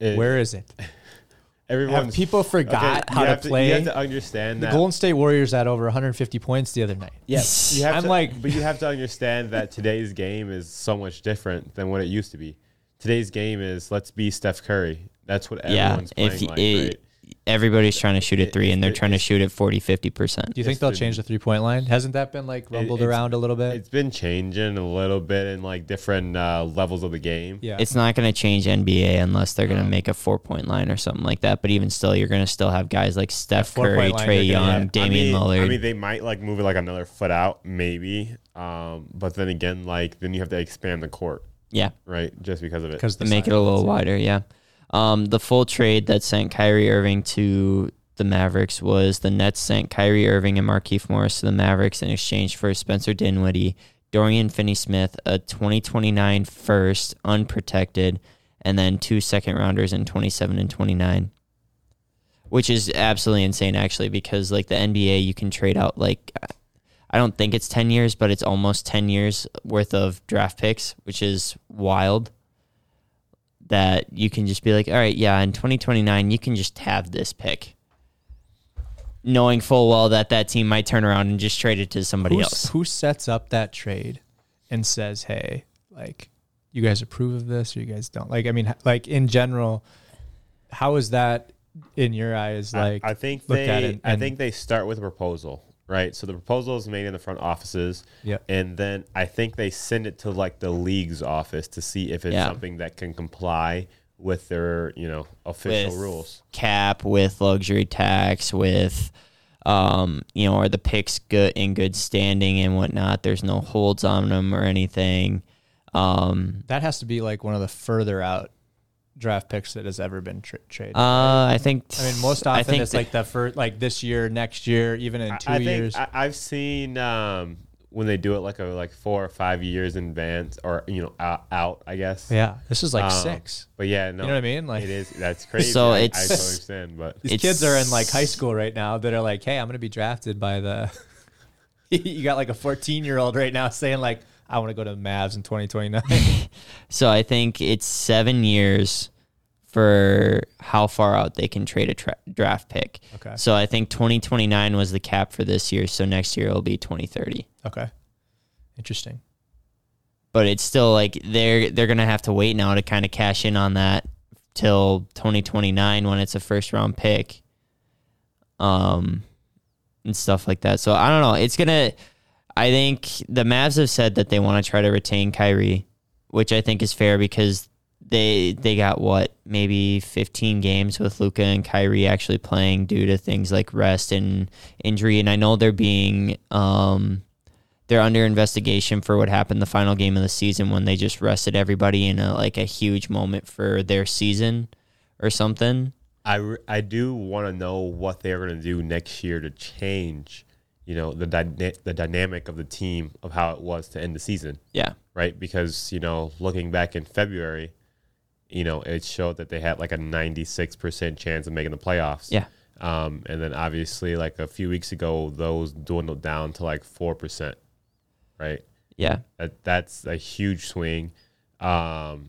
where is it? Everyone's, have people forgot how to play? You have to understand that. The Golden State Warriors had over 150 points the other night. Yes. Yeah, but you have to understand that today's game is so much different than what it used to be. Today's game is let's be Steph Curry. That's what everyone's playing like, right? Everybody's trying to shoot at three, and they're trying to shoot at 40, 50%. Do you think they'll change the three-point line? Hasn't that been, like, rumbled around a little bit? It's been changing a little bit in, like, different levels of the game. Yeah. It's not going to change NBA unless they're going to make a four-point line or something like that. But even still, you're going to still have guys like Steph Curry, Trae Young, Damian Lillard. I mean, they might, like, move it, like, another foot out, maybe. But then again, like, then you have to expand the court. Yeah. Right? Just because of it. Because make it a little wider, yeah. The full trade that sent Kyrie Irving to the Mavericks was the Nets sent Kyrie Irving and Markieff Morris to the Mavericks in exchange for Spencer Dinwiddie, Dorian Finney-Smith, a 2029 first, unprotected, and then 2 second-rounders in 27 and 29, which is absolutely insane, actually, because, like, the NBA, you can trade out, like, I don't think it's 10 years, but it's almost 10 years worth of draft picks, which is wild. That you can just be like, all right, yeah, in 2029, you can just have this pick. Knowing full well that that team might turn around and just trade it to somebody else. Who sets up that trade and says, hey, like, you guys approve of this or you guys don't? Like, I mean, like, in general, how is that in your eyes? Like, I think they start with a proposal, right? So the proposal is made in the front offices, and then I think they send it to, like, the league's office to see if it's something that can comply with their, you know, official rules. Cap, with luxury tax, with, you know, are the picks good in good standing and whatnot? There's no holds on them or anything. That has to be, like, one of the further out draft picks that has ever been traded. Most often it's like the first, like this year, next year, even in two years. I've seen when they do it like 4 or 5 years in advance, or, you know, out, I guess. Yeah, this is like 6. But yeah, no, you know what I mean. Like, it is, that's crazy. So it's, I totally understand, but these kids are in, like, high school right now that are like, hey, I'm gonna be drafted by the. You got like a 14-year-old right now saying like, I want to go to the Mavs in 2029. So I think it's 7 years for how far out they can trade a draft pick. Okay. So I think 2029 was the cap for this year. So next year it'll be 2030. Okay. Interesting. But it's still like they're going to have to wait now to kind of cash in on that till 2029 when it's a first round pick. And stuff like that. So I don't know. It's going to... I think the Mavs have said that they want to try to retain Kyrie, which I think is fair because they got, what, maybe 15 games with Luka and Kyrie actually playing due to things like rest and injury. And I know they're being they're under investigation for what happened the final game of the season when they just rested everybody in a huge moment for their season or something. I do want to know what they're going to do next year to change, you know, the dynamic of the team, of how it was to end the season. Yeah. Right? Because, you know, looking back in February, you know, it showed that they had like a 96% chance of making the playoffs. Yeah. And then obviously like a few weeks ago, those dwindled down to like 4%. Right? Yeah. That's a huge swing. And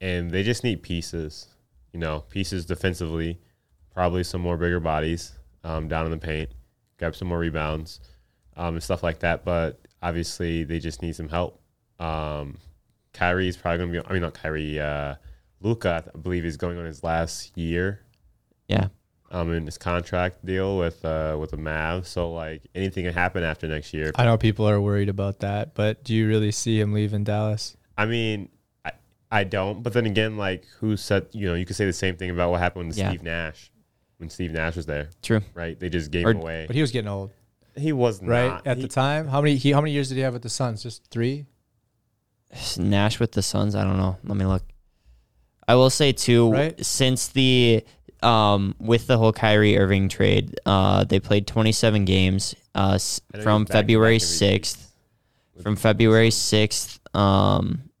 they just need pieces, you know, pieces defensively, probably some more bigger bodies down in the paint. Grab some more rebounds and stuff like that. But obviously, they just need some help. Kyrie's probably going to be – I mean, not Kyrie. Luka, I believe, is going on his last year. Yeah. in his contract deal with the Mavs. So, like, anything can happen after next year. I know people are worried about that, but do you really see him leaving Dallas? I mean, I don't. But then again, like, who said, you know, you could say the same thing about what happened with Steve Nash when Steve Nash was there. True. Right? They just gave him away. But he was getting old. He was not. Right? At the time? How many years did he have with the Suns? Just 3? Nash with the Suns? I don't know. Let me look. I will say, too, right? Since the... with the whole Kyrie Irving trade, they played 27 games from February 6th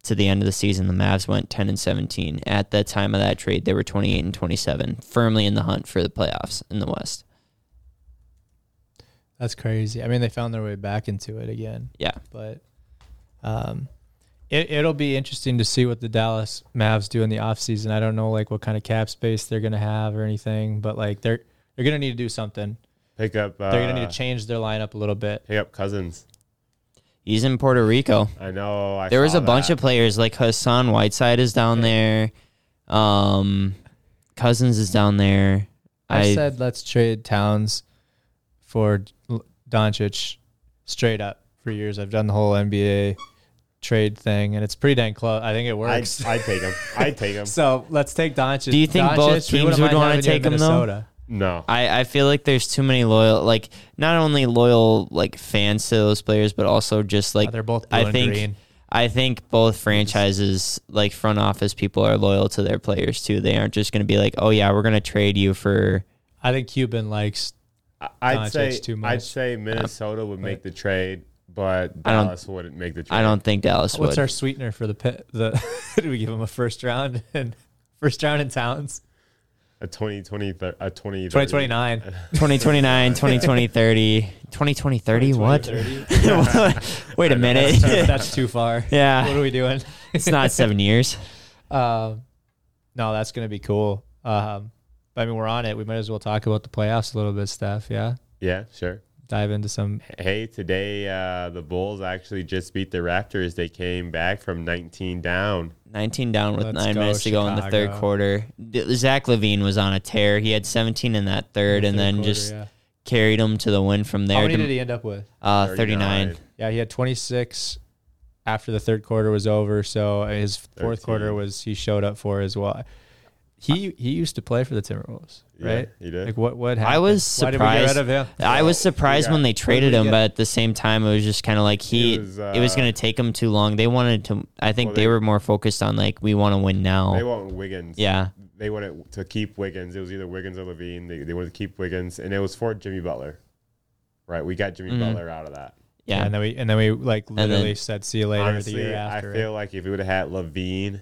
to the end of the season. The Mavs went 10-17. At the time of that trade, they were 28-27, firmly in the hunt for the playoffs in the West. That's crazy. I mean, they found their way back into it again. Yeah, but It'll be interesting to see what the Dallas Mavs do in the offseason. I don't know, like, what kind of cap space they're going to have or anything, but, like, they're going to need to do something. They're going to need to change their lineup a little bit. Pick up Cousins. He's in Puerto Rico. I know. There was a bunch of players, like Hassan Whiteside is down there. Cousins is down there. I said let's trade Towns for Doncic straight up for years. I've done the whole NBA trade thing, and it's pretty dang close. I think it works. I'd take him. So let's take Doncic. Do you think both teams would want to take him, though? No. I feel like there's too many loyal, like, not only loyal, like, fans to those players, but also just, like, they're both blue and green. I think both franchises, like, front office people are loyal to their players, too. They aren't just going to be like, oh, yeah, we're going to trade you for... I think Cuban likes Doncic too much. I'd say Minnesota would make the trade. But Dallas wouldn't make the trade. I don't think Dallas would. What's our sweetener for the do we give him a first round in Towns? A 2029. 2029, 2030. 2030, what? 2030? Wait a minute. That's too far. Yeah. What are we doing? It's not 7 years. No, that's going to be cool. I mean, we're on it. We might as well talk about the playoffs a little bit, Steph. Yeah? Yeah, sure. Dive into some. Hey, today the Bulls actually just beat the Raptors. They came back from 19 down. 19 down with 9 minutes to go in the third quarter. Zach LaVine was on a tear. He had 17 in that third, and then just carried him to the win from there. How many did he end up with? 39. Yeah, he had 26 after the third quarter was over. So his fourth quarter he showed up for as well. He used to play for the Timberwolves, right? Yeah, he did. Like what happened? I was surprised. Why did we get rid of him? I was surprised when they traded him, but at the same time, it was just kind of like it was going to take him too long. They wanted to. I think they were more focused on, like, we want to win now. They want Wiggins. Yeah, they wanted to keep Wiggins. It was either Wiggins or LaVine. They wanted to keep Wiggins, and it was for Jimmy Butler, right? We got Jimmy Butler out of that. Yeah, and then we like literally said see you later. Honestly, the year after. I feel like if we would have had LaVine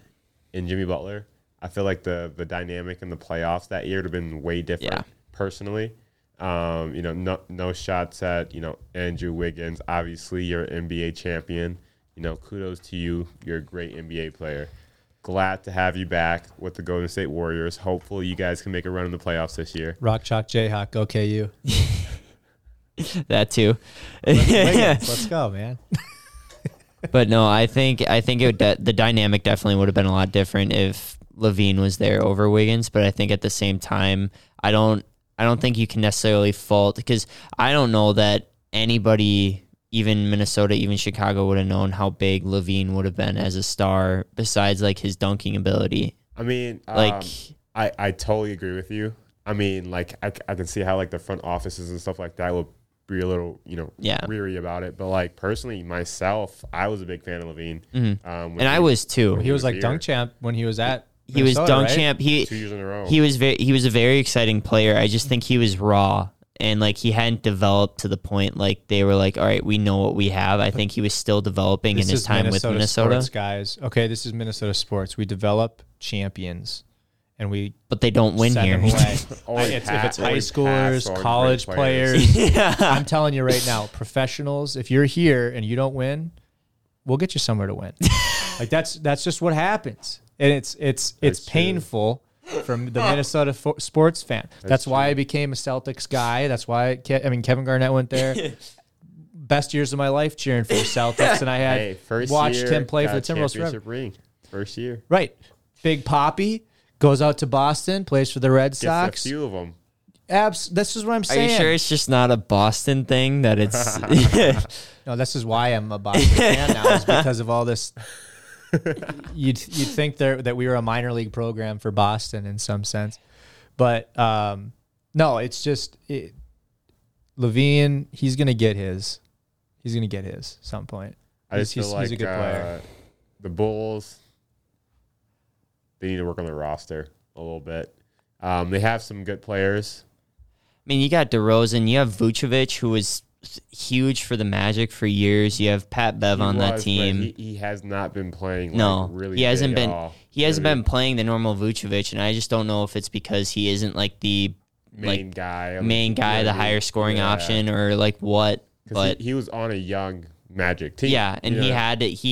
and Jimmy Butler, I feel like the dynamic in the playoffs that year would have been way different, personally. You know, no shots at, you know, Andrew Wiggins. Obviously, you're an NBA champion. You know, kudos to you. You're a great NBA player. Glad to have you back with the Golden State Warriors. Hopefully, you guys can make a run in the playoffs this year. Rock, chalk, Jayhawk, go KU. That too. Let's go, man. But no, I think the dynamic definitely would have been a lot different if LaVine was there over Wiggins, but I think at the same time, I don't think you can necessarily fault, because I don't know that anybody, even Minnesota, even Chicago, would have known how big LaVine would have been as a star besides, like, his dunking ability. I mean, like, I totally agree with you. I mean, like, I can see how, like, the front offices and stuff like that will be a little, you know, weary about it. But, like, personally, myself, I was a big fan of LaVine. Mm-hmm. And I was too. He was like dunk champ when he was at Minnesota, was dunk champ. He 2 years in a row. He was a very exciting player. I just think he was raw, and, like, he hadn't developed to the point, like, they were like, all right, we know what we have. I think he was still developing in his time with Minnesota. Sports guys. Okay, this is Minnesota sports. We develop champions, but they don't win here. If it's high schoolers, college players. Yeah. I'm telling you right now, professionals, if you're here and you don't win, we'll get you somewhere to win. Like, that's just what happens. And it's painful from the Minnesota sports fan. That's why I became a Celtics guy. That's why Kevin Garnett went there. Best years of my life cheering for the Celtics, and I had watched him play for the Timberwolves forever. First year, right? Big Poppy goes out to Boston, plays for the Red Sox. A few of them. That's just what I'm saying. Are you sure it's just not a Boston thing that it's... No, this is why I'm a Boston fan now, is because of all this... You'd think that we were a minor league program for Boston in some sense. But, no, it's just... Levine, he's going to get his. He's going to get his at some point. He's a good player. The Bulls, they need to work on their roster a little bit. They have some good players. I mean, you got DeRozan. You have Vucevic, who was huge for the Magic for years. You have Pat Bev on that team. He has not been playing. Really, he hasn't been. He hasn't been playing the normal Vucevic, and I just don't know if it's because he isn't like the main guy, the higher scoring option, or like what. But he was on a young Magic team. Yeah, and he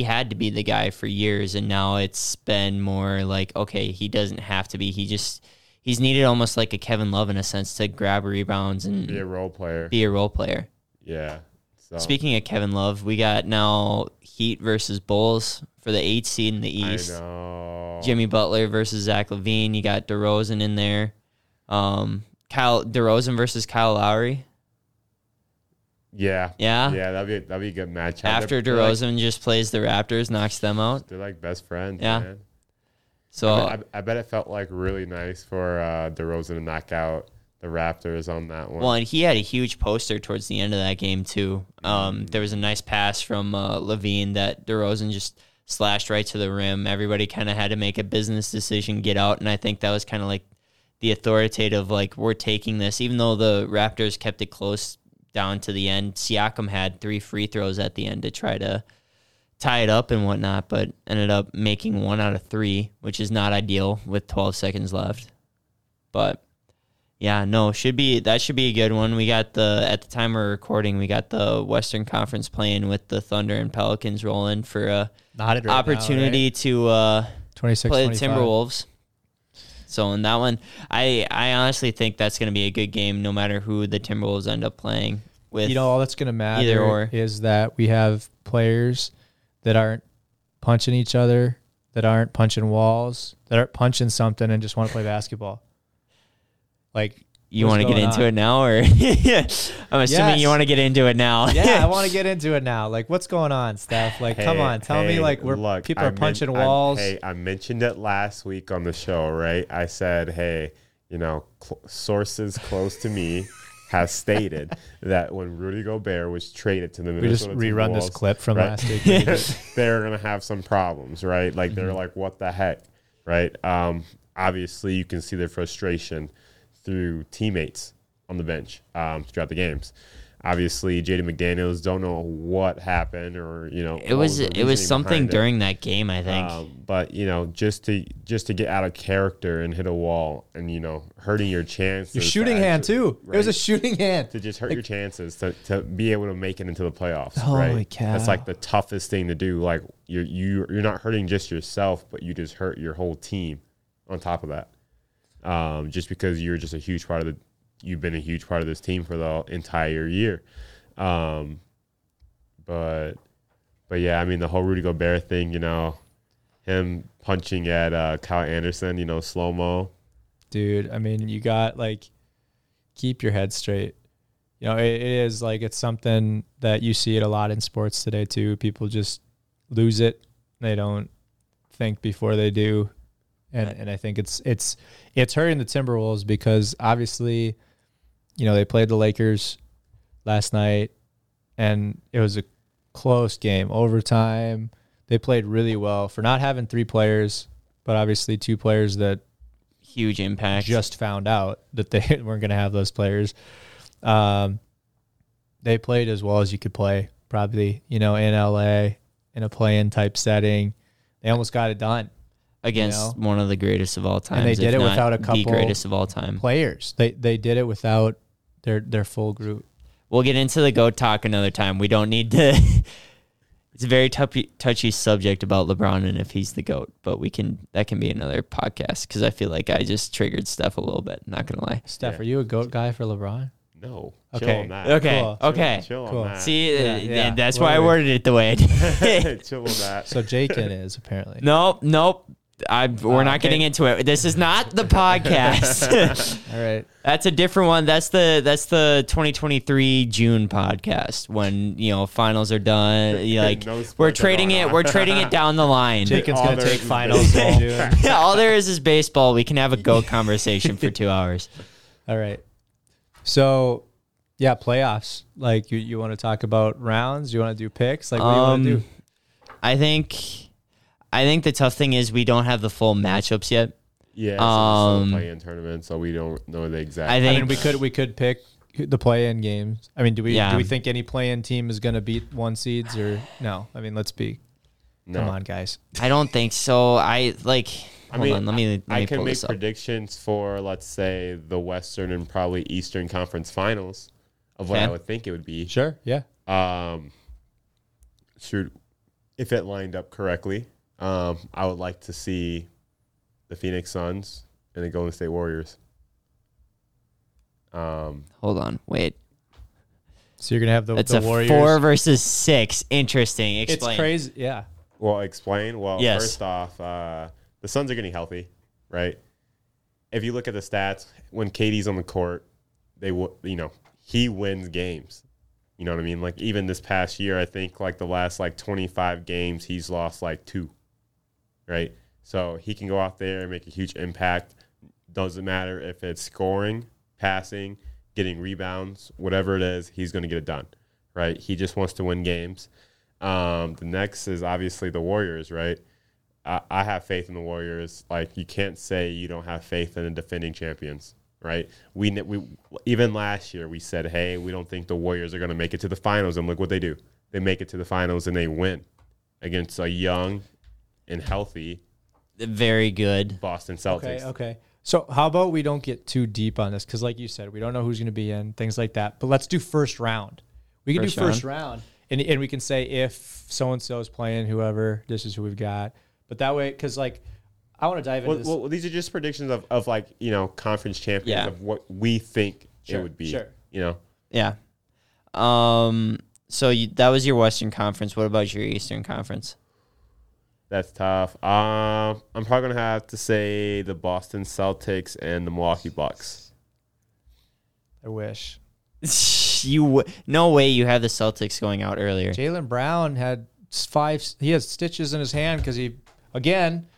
had to be the guy for years, and now it's been more like, okay, he doesn't have to be. He's needed almost like a Kevin Love in a sense to grab rebounds and be a role player. Yeah. So. Speaking of Kevin Love, we got now Heat versus Bulls for the 8th seed in the East. I know. Jimmy Butler versus Zach LaVine. You got DeRozan in there. DeRozan versus Kyle Lowry. Yeah, that'd be a good matchup. After DeRozan just plays the Raptors, knocks them out. They're like best friends. Yeah. Man. So I bet it felt like really nice for DeRozan to knock out the Raptors on that one. Well, and he had a huge poster towards the end of that game too. There was a nice pass from LaVine that DeRozan just slashed right to the rim. Everybody kind of had to make a business decision, get out, and I think that was kind of like the authoritative, like, we're taking this, even though the Raptors kept it close down to the end. Siakam had 3 free throws at the end to try to tie it up and whatnot, but ended up making 1 out of 3, which is not ideal with 12 seconds left. But yeah, no, should be a good one. We got at the time we're recording, we got the Western Conference playing with the Thunder and Pelicans rolling for a opportunity to play 25. The Timberwolves. So in that one, I honestly think that's going to be a good game, no matter who the Timberwolves end up playing with. You know, all that's going to matter is that we have players that aren't punching each other, that aren't punching walls, that aren't punching something and just want to play basketball. Like, you want to get into it now, or I'm assuming you want to get into it now. Yeah, I want to get into it now. Like, what's going on, Steph? Like, come on, tell me. Like, people are punching walls. I mentioned it last week on the show, right? I said, hey, you know, sources close to me has stated that when Rudy Gobert was traded to the Minnesota Timberwolves, we just rerun this clip from last week. They're going to have some problems, right? Like, they're like, what the heck, right? Obviously, you can see their frustration through teammates on the bench throughout the games. Obviously, Jaden McDaniels, don't know what happened, or, you know, it was something during that game, I think. But, you know, just to get out of character and hit a wall, and, you know, hurting your chances. Your shooting hand too. Right? It was a shooting hand to just hurt your chances to be able to make it into the playoffs. Holy cow! That's like the toughest thing to do. Like, you're not hurting just yourself, but you just hurt your whole team on top of that. Just because you've been a huge part of this team for the entire year. But yeah, I mean, the whole Rudy Gobert thing, you know, him punching at Kyle Anderson, you know, slow-mo. Dude, I mean, you got, like, keep your head straight. You know, it is, like, it's something that you see it a lot in sports today, too. People just lose it. They don't think before they do. And I think it's hurting the Timberwolves because obviously, you know, they played the Lakers last night and it was a close game, overtime. They played really well for not having 3 players, but obviously 2 players that huge impact. Just found out that they weren't going to have those players. They played as well as you could play, probably, you know, in LA in a play-in type setting. They almost got it done. Against one of the greatest of all time, and they did it without a couple greatest of all time players. They did it without their full group. We'll get into the GOAT talk another time. We don't need to. It's a very touchy subject about LeBron and if he's the GOAT, but that can be another podcast because I feel like I just triggered Steph a little bit. Not gonna lie, Steph, are you a GOAT guy for LeBron? No. Okay. Chill on that. Okay. Cool. Okay. Chill on that. See, that's why I worded it the way I did. Chill on that. So Jake is apparently. Nope. We're not getting into it. This is not the podcast. All right. That's a different one. That's the 2023 June podcast when, you know, finals are done. Like we're trading it down the line. Jacob's going to take finals. Yeah, all there is baseball. We can have a GOAT conversation for 2 hours. All right. So, yeah, playoffs. Like you want to talk about rounds? You want to do picks? Like what do you want to do? I think the tough thing is we don't have the full matchups yet. Yeah, it's a play-in tournament, so we don't know the exact. I mean, we could pick the play-in games. I mean, do we think any play-in team is going to beat one seeds or no? I mean, come on, guys. I don't think so. Let me pull this up. I can make predictions for, let's say, the Western and probably Eastern Conference Finals of what I would think it would be. Sure, yeah. If it lined up correctly. I would like to see the Phoenix Suns and the Golden State Warriors. Hold on, wait. So you're gonna have the Warriors 4-6. Interesting. Explain. It's crazy. Yeah. Well, explain. Well, yes. First off, the Suns are getting healthy, right? If you look at the stats, when KD's on the court, he wins games. You know what I mean? Like even this past year, I think like the last 25 games, he's lost 2. Right? So he can go out there and make a huge impact. Doesn't matter if it's scoring, passing, getting rebounds, whatever it is, he's going to get it done, right? He just wants to win games. The next is obviously the Warriors, right? I have faith in the Warriors. Like you can't say you don't have faith in the defending champions, right? We even last year we said, hey, we don't think the Warriors are going to make it to the finals, and look what they do. They make it to the finals and they win against a young and healthy, very good Boston Celtics. Okay. So how about we don't get too deep on this? Because like you said, we don't know who's going to be in, things like that. But let's do first round. We can do first round. And we can say if so-and-so is playing whoever, this is who we've got. But that way, because I want to dive into this. Well, these are just predictions of conference champions of what we think it would be. Sure. You know? Yeah. So that was your Western Conference. What about your Eastern Conference? That's tough. I'm probably going to have to say the Boston Celtics and the Milwaukee Bucks. I wish. No way you have the Celtics going out earlier. Jaylen Brown had he has stitches in his hand because he, again,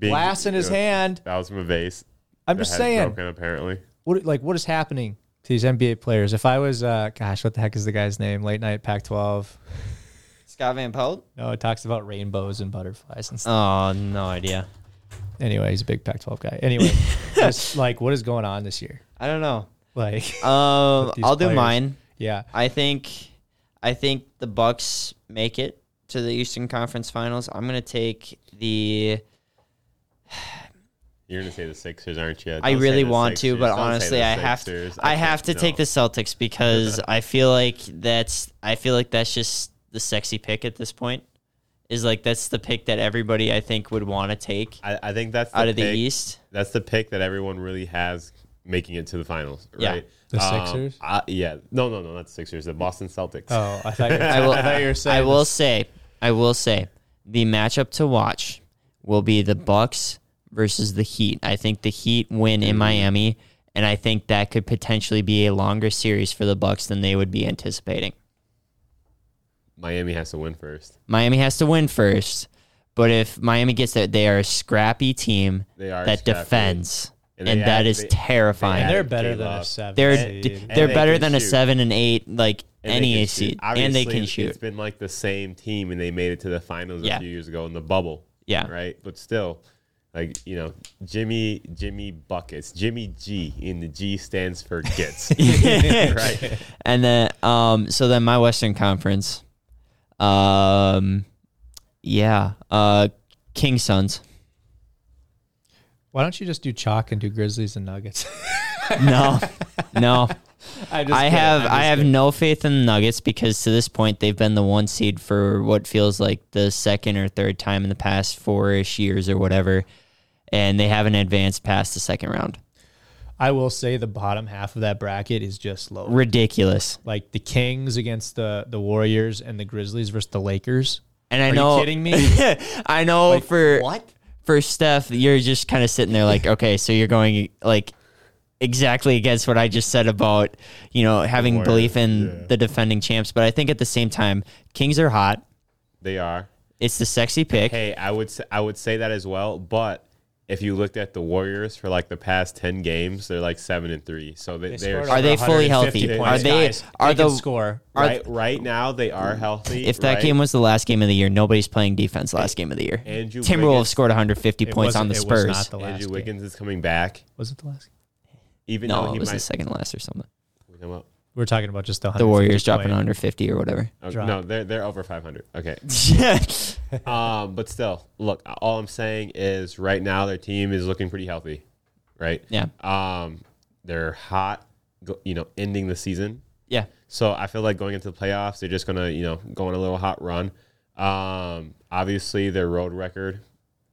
glass in his hand. That was from a vase. I'm just saying. Broken, apparently. What is happening to these NBA players? If I was, what the heck is the guy's name? Late night Pac-12. Scott Van Pelt? No, it talks about rainbows and butterflies and stuff. Oh, no idea. Anyway, he's a big Pac-12 guy. Anyway, just what is going on this year? I don't know. I'll do mine. Yeah, I think the Bucks make it to the Eastern Conference Finals. I'm gonna take the. You're gonna say the Sixers, aren't you? I really want to, but honestly, I have to take the Celtics because I feel like that's just. The sexy pick at this point is that's the pick that everybody I think would want to take. I think that's out of the East. That's the pick that everyone really has making it to the finals, right? Yeah. The Sixers? No, not the Sixers. The Boston Celtics. Oh, I thought you were saying. I will say, the matchup to watch will be the Bucks versus the Heat. I think the Heat win in Miami, and I think that could potentially be a longer series for the Bucks than they would be anticipating. Miami has to win first. But if Miami gets there, they are a scrappy team that defends. And that is terrifying. They're better than a 7. They're better than a 7 and 8, any seed. And they can shoot. It's been the same team, and they made it to the finals a few years ago in the bubble. Yeah. Right? But still, Jimmy Buckets. Jimmy G, and the G stands for gets. Right? And then, so my Western Conference... Kings Suns. Why don't you just do chalk and do Grizzlies and Nuggets? No. I have no faith in the Nuggets because to this point they've been the one seed for what feels like the second or third time in the past 4-ish years or whatever, and they haven't advanced past the second round. I will say the bottom half of that bracket is just low. Ridiculous. The Kings against the Warriors and the Grizzlies versus the Lakers. And are you kidding me? I know for what? first step, you're just kind of sitting there like, okay, so you're going like exactly against what I just said about, you know, having belief in the defending champs. But I think at the same time, Kings are hot. They are. It's the sexy pick. Hey, I would say that as well, but if you looked at the Warriors for like the past 10 games, they're like 7-3. So they are fully healthy? Points, right now they are healthy. If that game was the last game of the year, nobody's playing defense last game of the year. Timberwolves scored 150 points on the Spurs. Andrew Wiggins is coming back. Was it the last game? No, it was the second last or something. We're talking about just the Warriors dropping under 50 or whatever. Okay. No, they're over 500. Okay. But still, look, all I'm saying is right now their team is looking pretty healthy, right? Yeah. They're hot, you know, ending the season. Yeah. So I feel like going into the playoffs, they're just going to, you know, go on a little hot run. Obviously, their road record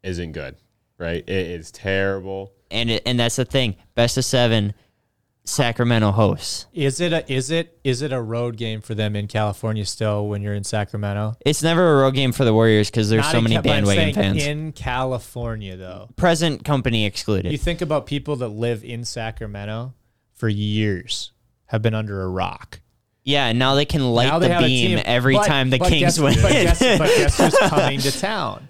isn't good, right? It is terrible. And that's the thing. Best of 7. Sacramento hosts. Is it a road game for them in California still when you're in Sacramento? It's never a road game for the Warriors because there's so many bandwagon fans. In California, though. Present company excluded. You think about people that live in Sacramento for years have been under a rock. Yeah, and now they can light the beam every time the Kings win. But guess who's coming to town?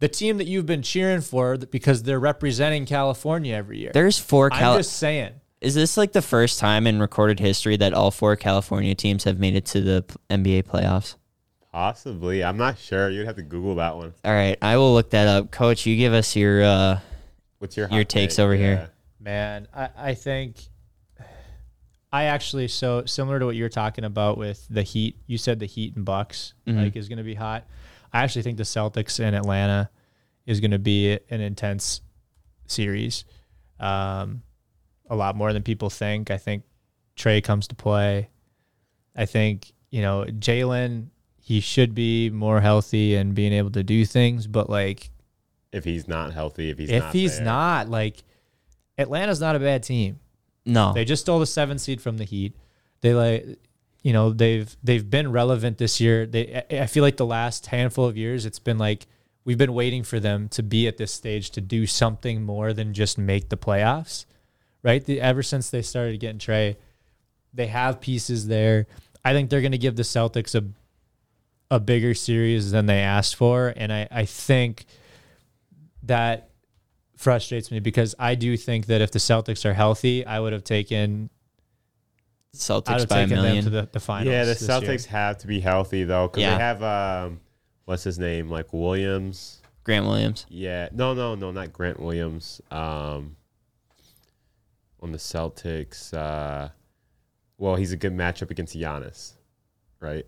The team that you've been cheering for because they're representing California every year. There's four California. I'm just saying. Is this like the first time in recorded history that all four California teams have made it to the NBA playoffs? Possibly. I'm not sure. You'd have to Google that one. All right. I will look that up. Coach, you give us your what's your takes over here. Man, I think so similar to what you're talking about with the Heat. You said the Heat and Bucks like is going to be hot. I actually think the Celtics in Atlanta is going to be an intense series. A lot more than people think. I think Trey comes to play. I think, you know, Jalen, he should be more healthy and being able to do things, but like if he's not healthy, if he's not, Atlanta's not a bad team. No. They just stole the 7th seed from the Heat. They they've been relevant this year. I feel like the last handful of years it's been like we've been waiting for them to be at this stage to do something more than just make the playoffs. Right? Ever since they started getting Trey, they have pieces there. I think they're going to give the Celtics a bigger series than they asked for, and I think that frustrates me because I do think that if the Celtics are healthy, I would have taken Celtics by a million to the finals. Yeah, the Celtics have to be healthy though because they have what's his name? Like Williams, Grant Williams. Yeah, no, not Grant Williams. On the Celtics, well, he's a good matchup against Giannis, right?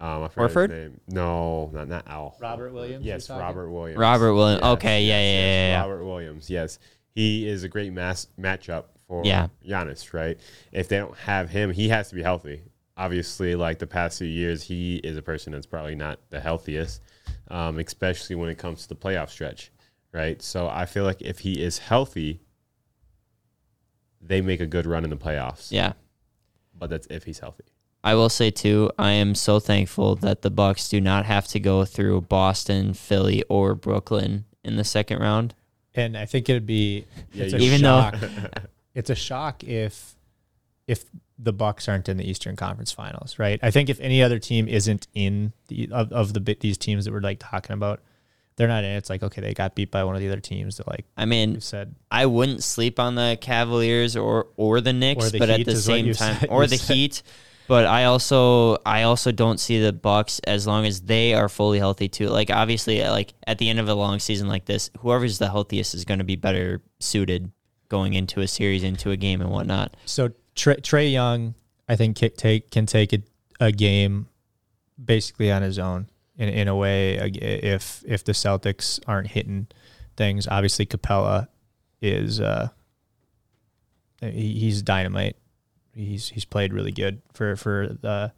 I forgot Horford? His name. No, not Al. Robert Williams? Yes, Robert Williams. Yes, okay, yes. Robert Williams, yes. He is a great matchup for Giannis, right? If they don't have him, he has to be healthy. Obviously, like the past few years, he is a person that's probably not the healthiest, especially when it comes to the playoff stretch, right? So I feel like if he is healthy, they make a good run in the playoffs. Yeah. But that's if he's healthy. I will say, too, I am so thankful that the Bucks do not have to go through Boston, Philly, or Brooklyn in the second round. And I think it would be it's a shock if the Bucks aren't in the Eastern Conference Finals, right? I think if any other team isn't in these teams that we're like talking about, they're not in. It's like, okay, they got beat by one of the other teams that, like, I mean, said. I wouldn't sleep on the Cavaliers or the Knicks, or the but Heat at the same time, said, or the said. Heat. But I also don't see the Bucks as long as they are fully healthy too. Like, obviously, like at the end of a long season like this, whoever's the healthiest is going to be better suited going into a series, into a game, and whatnot. So Trey Young, I think, can take a game basically on his own. In a way, if the Celtics aren't hitting things, obviously Capella is he's dynamite. He's played really good for the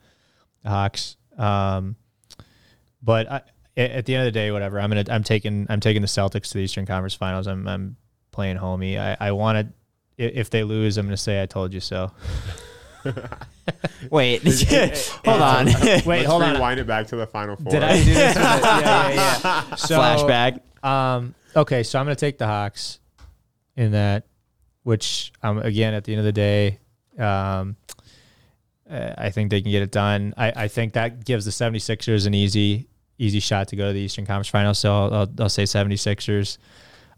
Hawks. But at the end of the day, whatever. I'm taking the Celtics to the Eastern Conference Finals. I'm playing homie. I want to. If they lose, I'm gonna say I told you so. Wait, hold on. Let's rewind it back to the Final Four. Did I do this? Yeah. So, flashback. Okay, so I'm going to take the Hawks in that, which, again, at the end of the day, I think they can get it done. I think that gives the 76ers an easy shot to go to the Eastern Conference Finals. So I'll say 76ers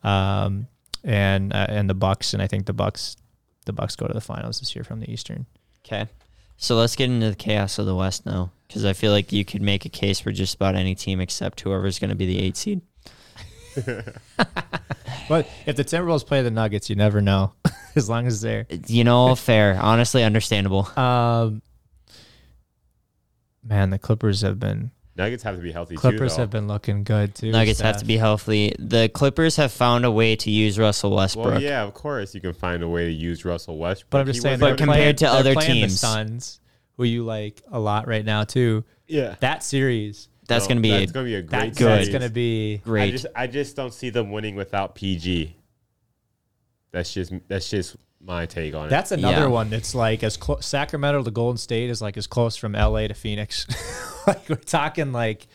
and the Bucks, and I think the Bucks go to the finals this year from the Eastern. Okay. So let's get into the chaos of the West now, because I feel like you could make a case for just about any team except whoever's going to be the 8 seed. But if the Timberwolves play the Nuggets, you never know. As long as they're... You know, fair. Honestly, understandable. Man, the Clippers have been... Nuggets have to be healthy, Clippers too. Clippers have been looking good, too. Nuggets have to be healthy. The Clippers have found a way to use Russell Westbrook. Well, yeah, of course you can find a way to use Russell Westbrook. But I'm just saying, but compared to other teams. The Suns, who you like a lot right now, too. Yeah. That series... That's going to be a great series. That's going to be great. I just don't see them winning without PG. That's just my take on it. That's another one that's like as close. Sacramento to Golden State is like as close from LA to Phoenix. Like we're talking like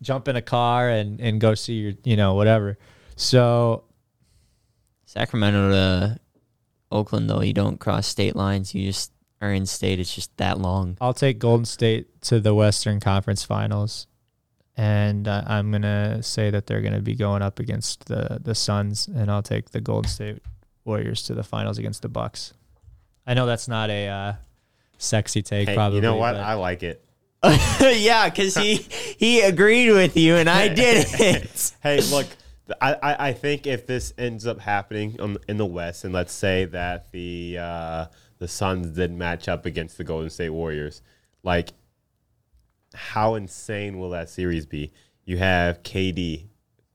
jump in a car and go see your, whatever. So Sacramento to Oakland, though, you don't cross state lines. You just are in state. It's just that long. I'll take Golden State to the Western Conference Finals. And I'm going to say that they're going to be going up against the Suns, and I'll take the Golden State Warriors to the finals against the Bucks. I know that's not a sexy take, probably. You know what? I like it. Yeah, because he agreed with you, and I didn't. Hey, look, I think if this ends up happening in the West, and let's say that the Suns did match up against the Golden State Warriors, like, how insane will that series be? You have KD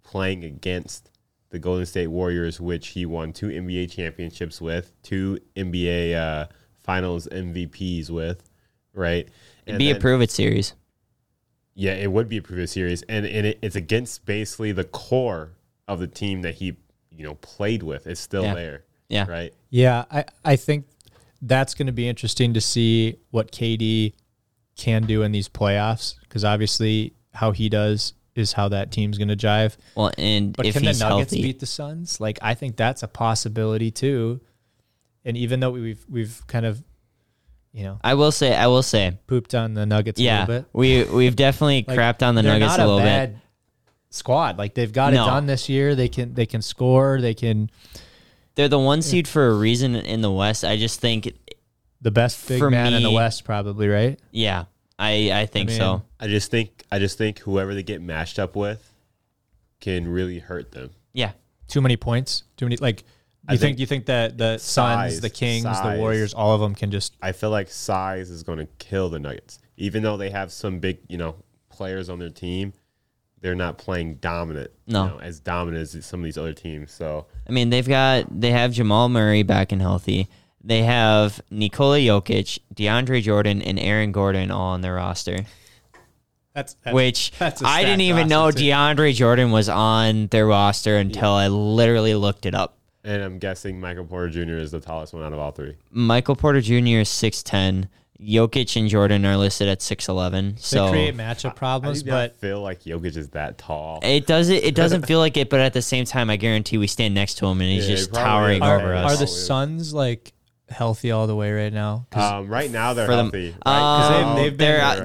playing against the Golden State Warriors, which he won 2 NBA championships with, 2 NBA Finals MVPs with, right? It'd be a prove-it series. Yeah, it would be a prove-it series, and it's against basically the core of the team that he played with. It's still there, yeah, right? Yeah, I think that's going to be interesting to see what KD can do in these playoffs, because obviously how he does is how that team's going to jive. Well, and but if can he's the Nuggets healthy. Beat the Suns? Like, I think that's a possibility too. And even though we've kind of, I will say, pooped on the Nuggets a little bit. We've definitely like, crapped on the Nuggets a little bit. Squad, like they've got it done this year. They can score. They're the 1 seed for a reason in the West. I just think. The best big man in the West, probably, right? Yeah, I think so. I just think whoever they get matched up with can really hurt them. Yeah, too many points, too many. Like you think that the Suns, the Kings, the Warriors, all of them can just. I feel like size is going to kill the Nuggets, even though they have some big players on their team. They're not playing dominant, as dominant as some of these other teams. So I mean, they have Jamal Murray back and healthy. They have Nikola Jokic, DeAndre Jordan, and Aaron Gordon all on their roster. That's I didn't even know DeAndre Jordan was on their roster until I literally looked it up. And I'm guessing Michael Porter Jr. is the tallest one out of all three. Michael Porter Jr. is 6'10". Jokic and Jordan are listed at 6'11". So they create matchup problems, but I feel like Jokic is that tall. It doesn't feel like it, but at the same time, I guarantee we stand next to him and he's just towering over us. Are the Suns like? Healthy all the way right now. Right now they're healthy. Right?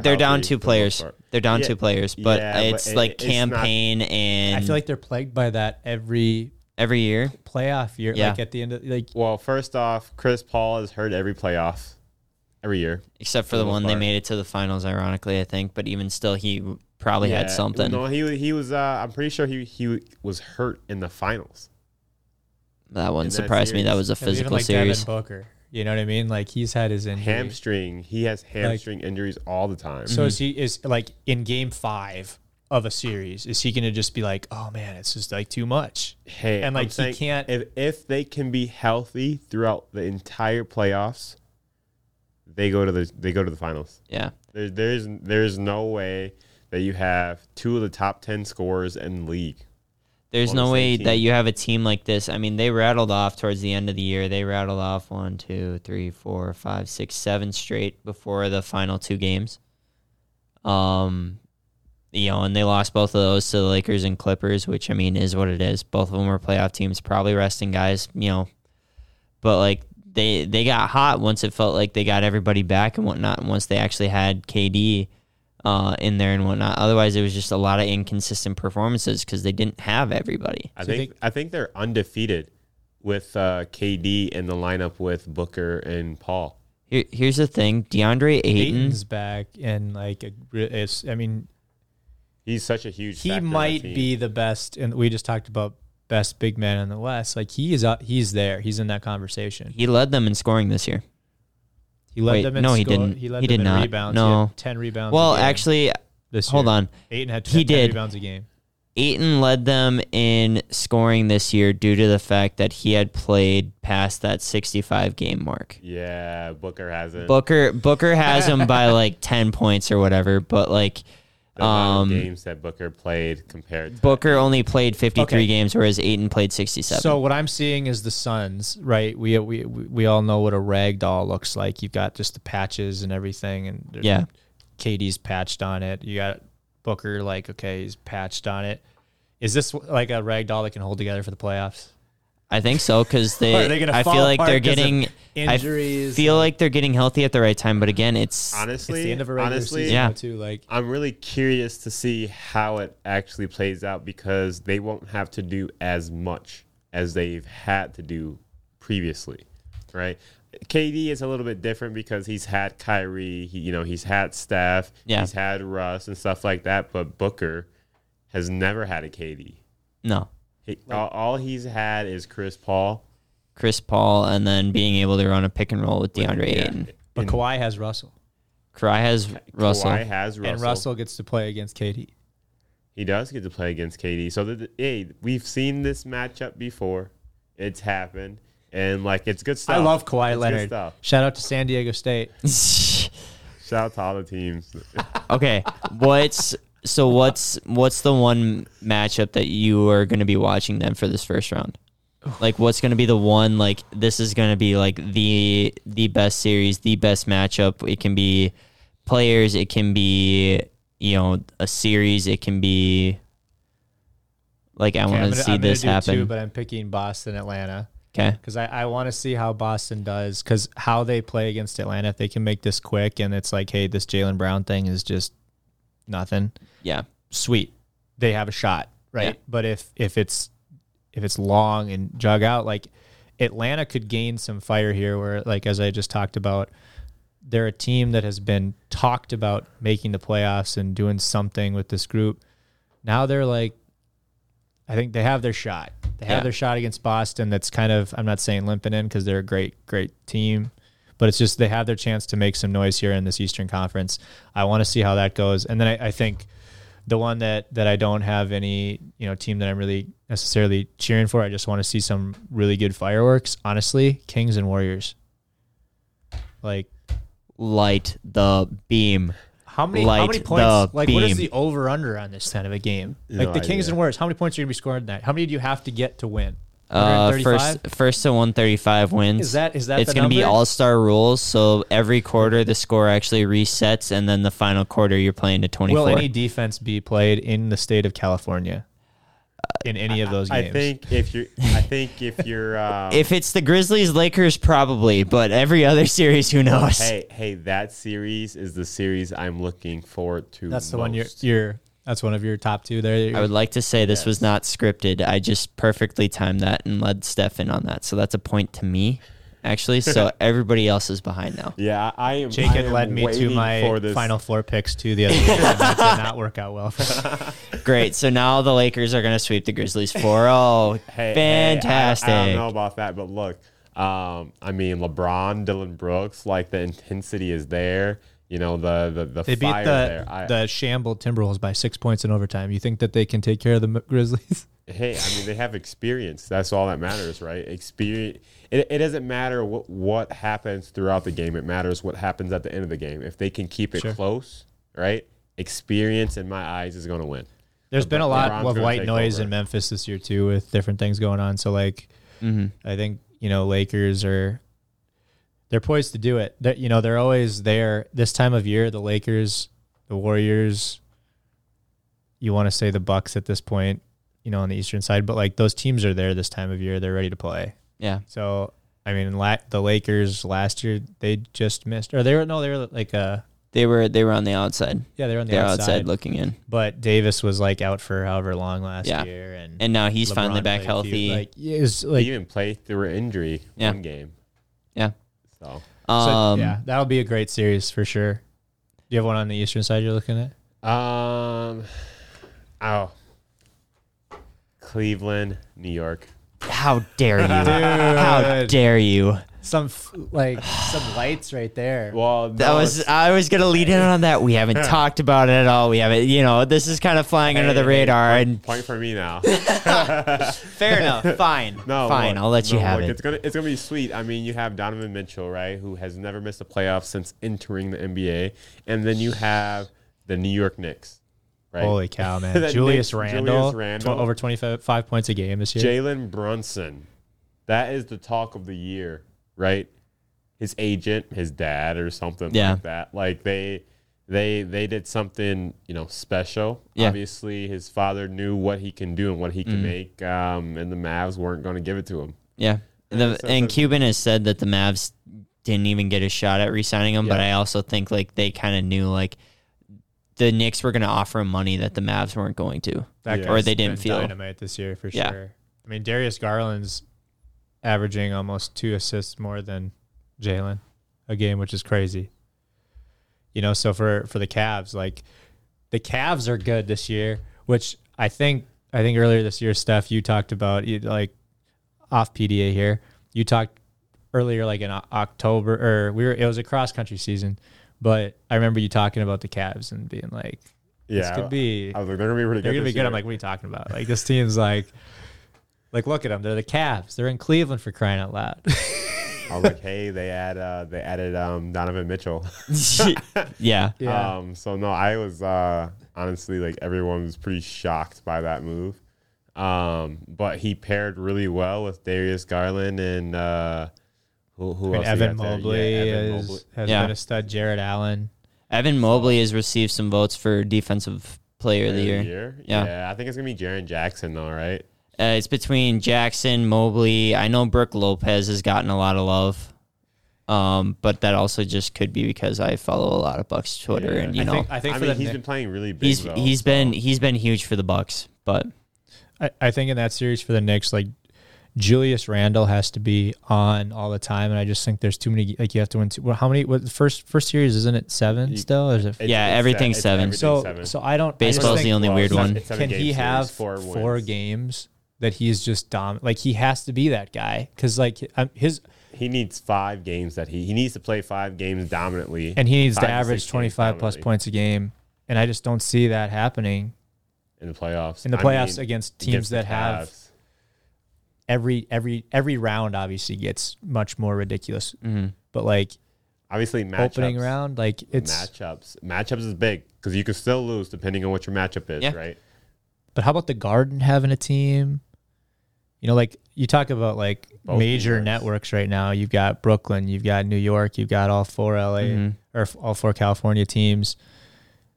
They're down 2 players. They're down 2 players, but it's campaign not, and I feel like they're plagued by that every year, playoff year. Yeah. Like at the end of well, first off, Chris Paul is hurt every playoff, every year, except for the one they made it to the finals. Ironically, I think, but even still, he probably had something. No, he was. I'm pretty sure he was hurt in the finals. That one surprised me. That was a physical series. Devin Booker. You know what I mean? Like he's had his injury. Hamstring. He has hamstring injuries all the time. So is he like in game 5 of a series? Is he going to just be like, oh man, it's just like too much? Hey, and like he can't. If they can be healthy throughout the entire playoffs, they go to the finals. Yeah, there's no way that you have 2 of the top 10 scorers in the league. There's no way that you have a team like this. I mean, they rattled off towards the end of the year. They rattled off 1, 2, 3, 4, 5, 6, 7 straight before the final 2 games. you know, and they lost both of those to the Lakers and Clippers, which, I mean, is what it is. Both of them were playoff teams, probably resting guys, you know. But, like, they got hot once it felt like they got everybody back and whatnot, and once they actually had KD in there and whatnot. Otherwise, it was just a lot of inconsistent performances because they didn't have everybody. I think they're undefeated with KD in the lineup with Booker and Paul. Here's the thing. DeAndre Ayton's back, and, like, I mean, he's such a huge factor. He might be the best, and we just talked about best big man in the West. Like, he's there. He's in that conversation. He led them in scoring this year. He led them in scoring. No, he didn't. He led them in rebounds. No. 10 rebounds. Well, actually, hold on. Ayton had 10 rebounds a game. Ayton led them in scoring this year due to the fact that he had played past that 65-game mark. Yeah, Booker hasn't. Booker has him by, like, 10 points or whatever, but, like, the amount of games that Booker played compared to Booker only played 53 games, whereas Ayton played 67. So what I'm seeing is the Suns, right? We all know what a ragdoll looks like. You've got just the patches and everything, and KD's patched on it. You got Booker, like, okay, he's patched on it. Is this like a ragdoll that can hold together for the playoffs? I think so, because I feel like they're getting injuries. I feel like they're getting healthy at the right time, but again, it's the end of a regular season too. Like, I'm really curious to see how it actually plays out because they won't have to do as much as they've had to do previously, right? KD is a little bit different because he's had Kyrie, he's had Steph, he's had Russ and stuff like that, but Booker has never had a KD. No. All he's had is Chris Paul, and then being able to run a pick and roll with DeAndre Ayton. But Kawhi has Russell. And Russell gets to play against KD. He does get to play against KD. So, we've seen this matchup before. It's happened. And, like, it's good stuff. I love Kawhi Leonard. Shout out to San Diego State. Shout out to all the teams. Okay. What's the one matchup that you are going to be watching then for this first round? Like, what's going to be the one, like, this is going to be, like, the best series, the best matchup. It can be players. It can be, a series. It can be, like, I want to see this happen. Two, but I'm picking Boston, Atlanta. Okay. Because I want to see how Boston does, because how they play against Atlanta, if they can make this quick and it's like, hey, this Jaylen Brown thing is just nothing. Yeah. Sweet. They have a shot, right? Yeah. But if it's long and jug out, like, Atlanta could gain some fire here where, like, as I just talked about, they're a team that has been talked about making the playoffs and doing something with this group. Now they're like, I think they have their shot. They have their shot against Boston. That's kind of, I'm not saying limping in because they're a great, great team, but it's just they have their chance to make some noise here in this Eastern Conference. I want to see how that goes. And then I think the one that I don't have any team that I'm really necessarily cheering for, I just want to see some really good fireworks, honestly, Kings and Warriors. Like, light the beam. How many points? Like, what is the over-under on this kind of a game? Like, the Kings and Warriors, how many points are you going to be scoring tonight? How many do you have to get to win? 135? First to 135 wins. Is that it's going to be all-star rules, so every quarter the score actually resets, and then the final quarter you're playing to 24. Will any defense be played in the state of California in any of those games? I think if you're if it's the Grizzlies, Lakers, probably, but every other series, who knows? Hey, that series is the series I'm looking forward to. That's the most. One you're that's one of your top two there. I would like to say this was not scripted. I just perfectly timed that and led Steph in on that. So that's a point to me, actually. So everybody else is behind now. Yeah, I am. Jake had led me to my final four picks too the other week. That did not work out well for me. Great. So now the Lakers are going to sweep the Grizzlies 4-0. Fantastic. I don't know about that, but look, I mean, LeBron, Dylan Brooks, like, the intensity is there. The they fire beat the shambled Timberwolves by 6 points in overtime. You think that they can take care of the Grizzlies? Hey, I mean, they have experience. That's all that matters, right? Experience. It doesn't matter what happens throughout the game. It matters what happens at the end of the game. If they can keep it close, right? Experience, in my eyes, is going to win. There's been a lot of white noise in Memphis this year too, with different things going on. So, like, I think Lakers are. They're poised to do it. They're always there. This time of year, the Lakers, the Warriors, you want to say the Bucks at this point, you know, on the Eastern side, but like those teams are there this time of year. They're ready to play. Yeah. So, I mean, the Lakers last year, they just missed, or they were like a... They were on the outside. Yeah, they were on the outside looking in. But Davis was like out for however long last year, and now he's LeBron finally back healthy. He even played through an injury one game. Yeah. So yeah, that'll be a great series for sure. Do you have one on the Eastern side you're looking at? Cleveland, New York. How dare you? How dare you? Some lights right there. Well, I was gonna lead in on that. We haven't talked about it at all. We haven't, this is kind of flying under the radar. Point for me now. Fair enough. Fine. No, fine. I'll let you have it. It's gonna be sweet. I mean, you have Donovan Mitchell, right, who has never missed a playoff since entering the NBA, and then you have the New York Knicks. Right? Holy cow, man! Julius Randle, over 25 points a game this year. Jalen Brunson, that is the talk of the year. Right, his agent, his dad, or something like that. Like they did something, special. Yeah. Obviously, his father knew what he can do and what he can make, and the Mavs weren't going to give it to him. Yeah, and Cuban has said that the Mavs didn't even get a shot at re-signing him. Yeah. But I also think they kind of knew the Knicks were going to offer him money that the Mavs weren't going to, or they didn't feel. Dynamite this year for sure. I mean, Darius Garland's averaging almost 2 assists more than Jalen a game, which is crazy. So for the Cavs, the Cavs are good this year, which I think earlier this year, Steph, you talked about, off PDA here. You talked earlier in October, or it was a cross-country season, but I remember you talking about the Cavs and being like, this could be... I was like, they're going to be really good. They're going to be good. I'm like, what are you talking about? This team's look at them. They're the Cavs. They're in Cleveland, for crying out loud. I was like, hey, they added Donovan Mitchell. So no, I was honestly everyone was pretty shocked by that move. But he paired really well with Darius Garland and who else? Evan Mobley has been a stud. Jared Allen. Evan Mobley has received some votes for defensive player of the year. Yeah, I think it's gonna be Jaren Jackson though, right? It's between Jackson, Mobley. I know Brooke Lopez has gotten a lot of love, but that also just could be because I follow a lot of Bucks Twitter, and he's been playing really big. He's been huge for the Bucks, but I think in that series for the Knicks, Julius Randle has to be on all the time, and I just think there's too many. You have to win. What first series isn't it 7 still? Or is it everything's 7. So I don't. Baseball's the only weird one. Can he have 4 games that he's just dominant? He has to be that guy because he needs 5 games that he needs to play 5 games dominantly, and he needs to average 25 plus points a game, and I just don't see that happening in the playoffs. Against teams that have every round obviously gets much more ridiculous, but obviously matchups, opening round it's matchups is big because you can still lose depending on what your matchup is, right? But how about the Garden having a team? You talk about both major networks right now. You've got Brooklyn, you've got New York, you've got all 4 LA or all 4 California teams.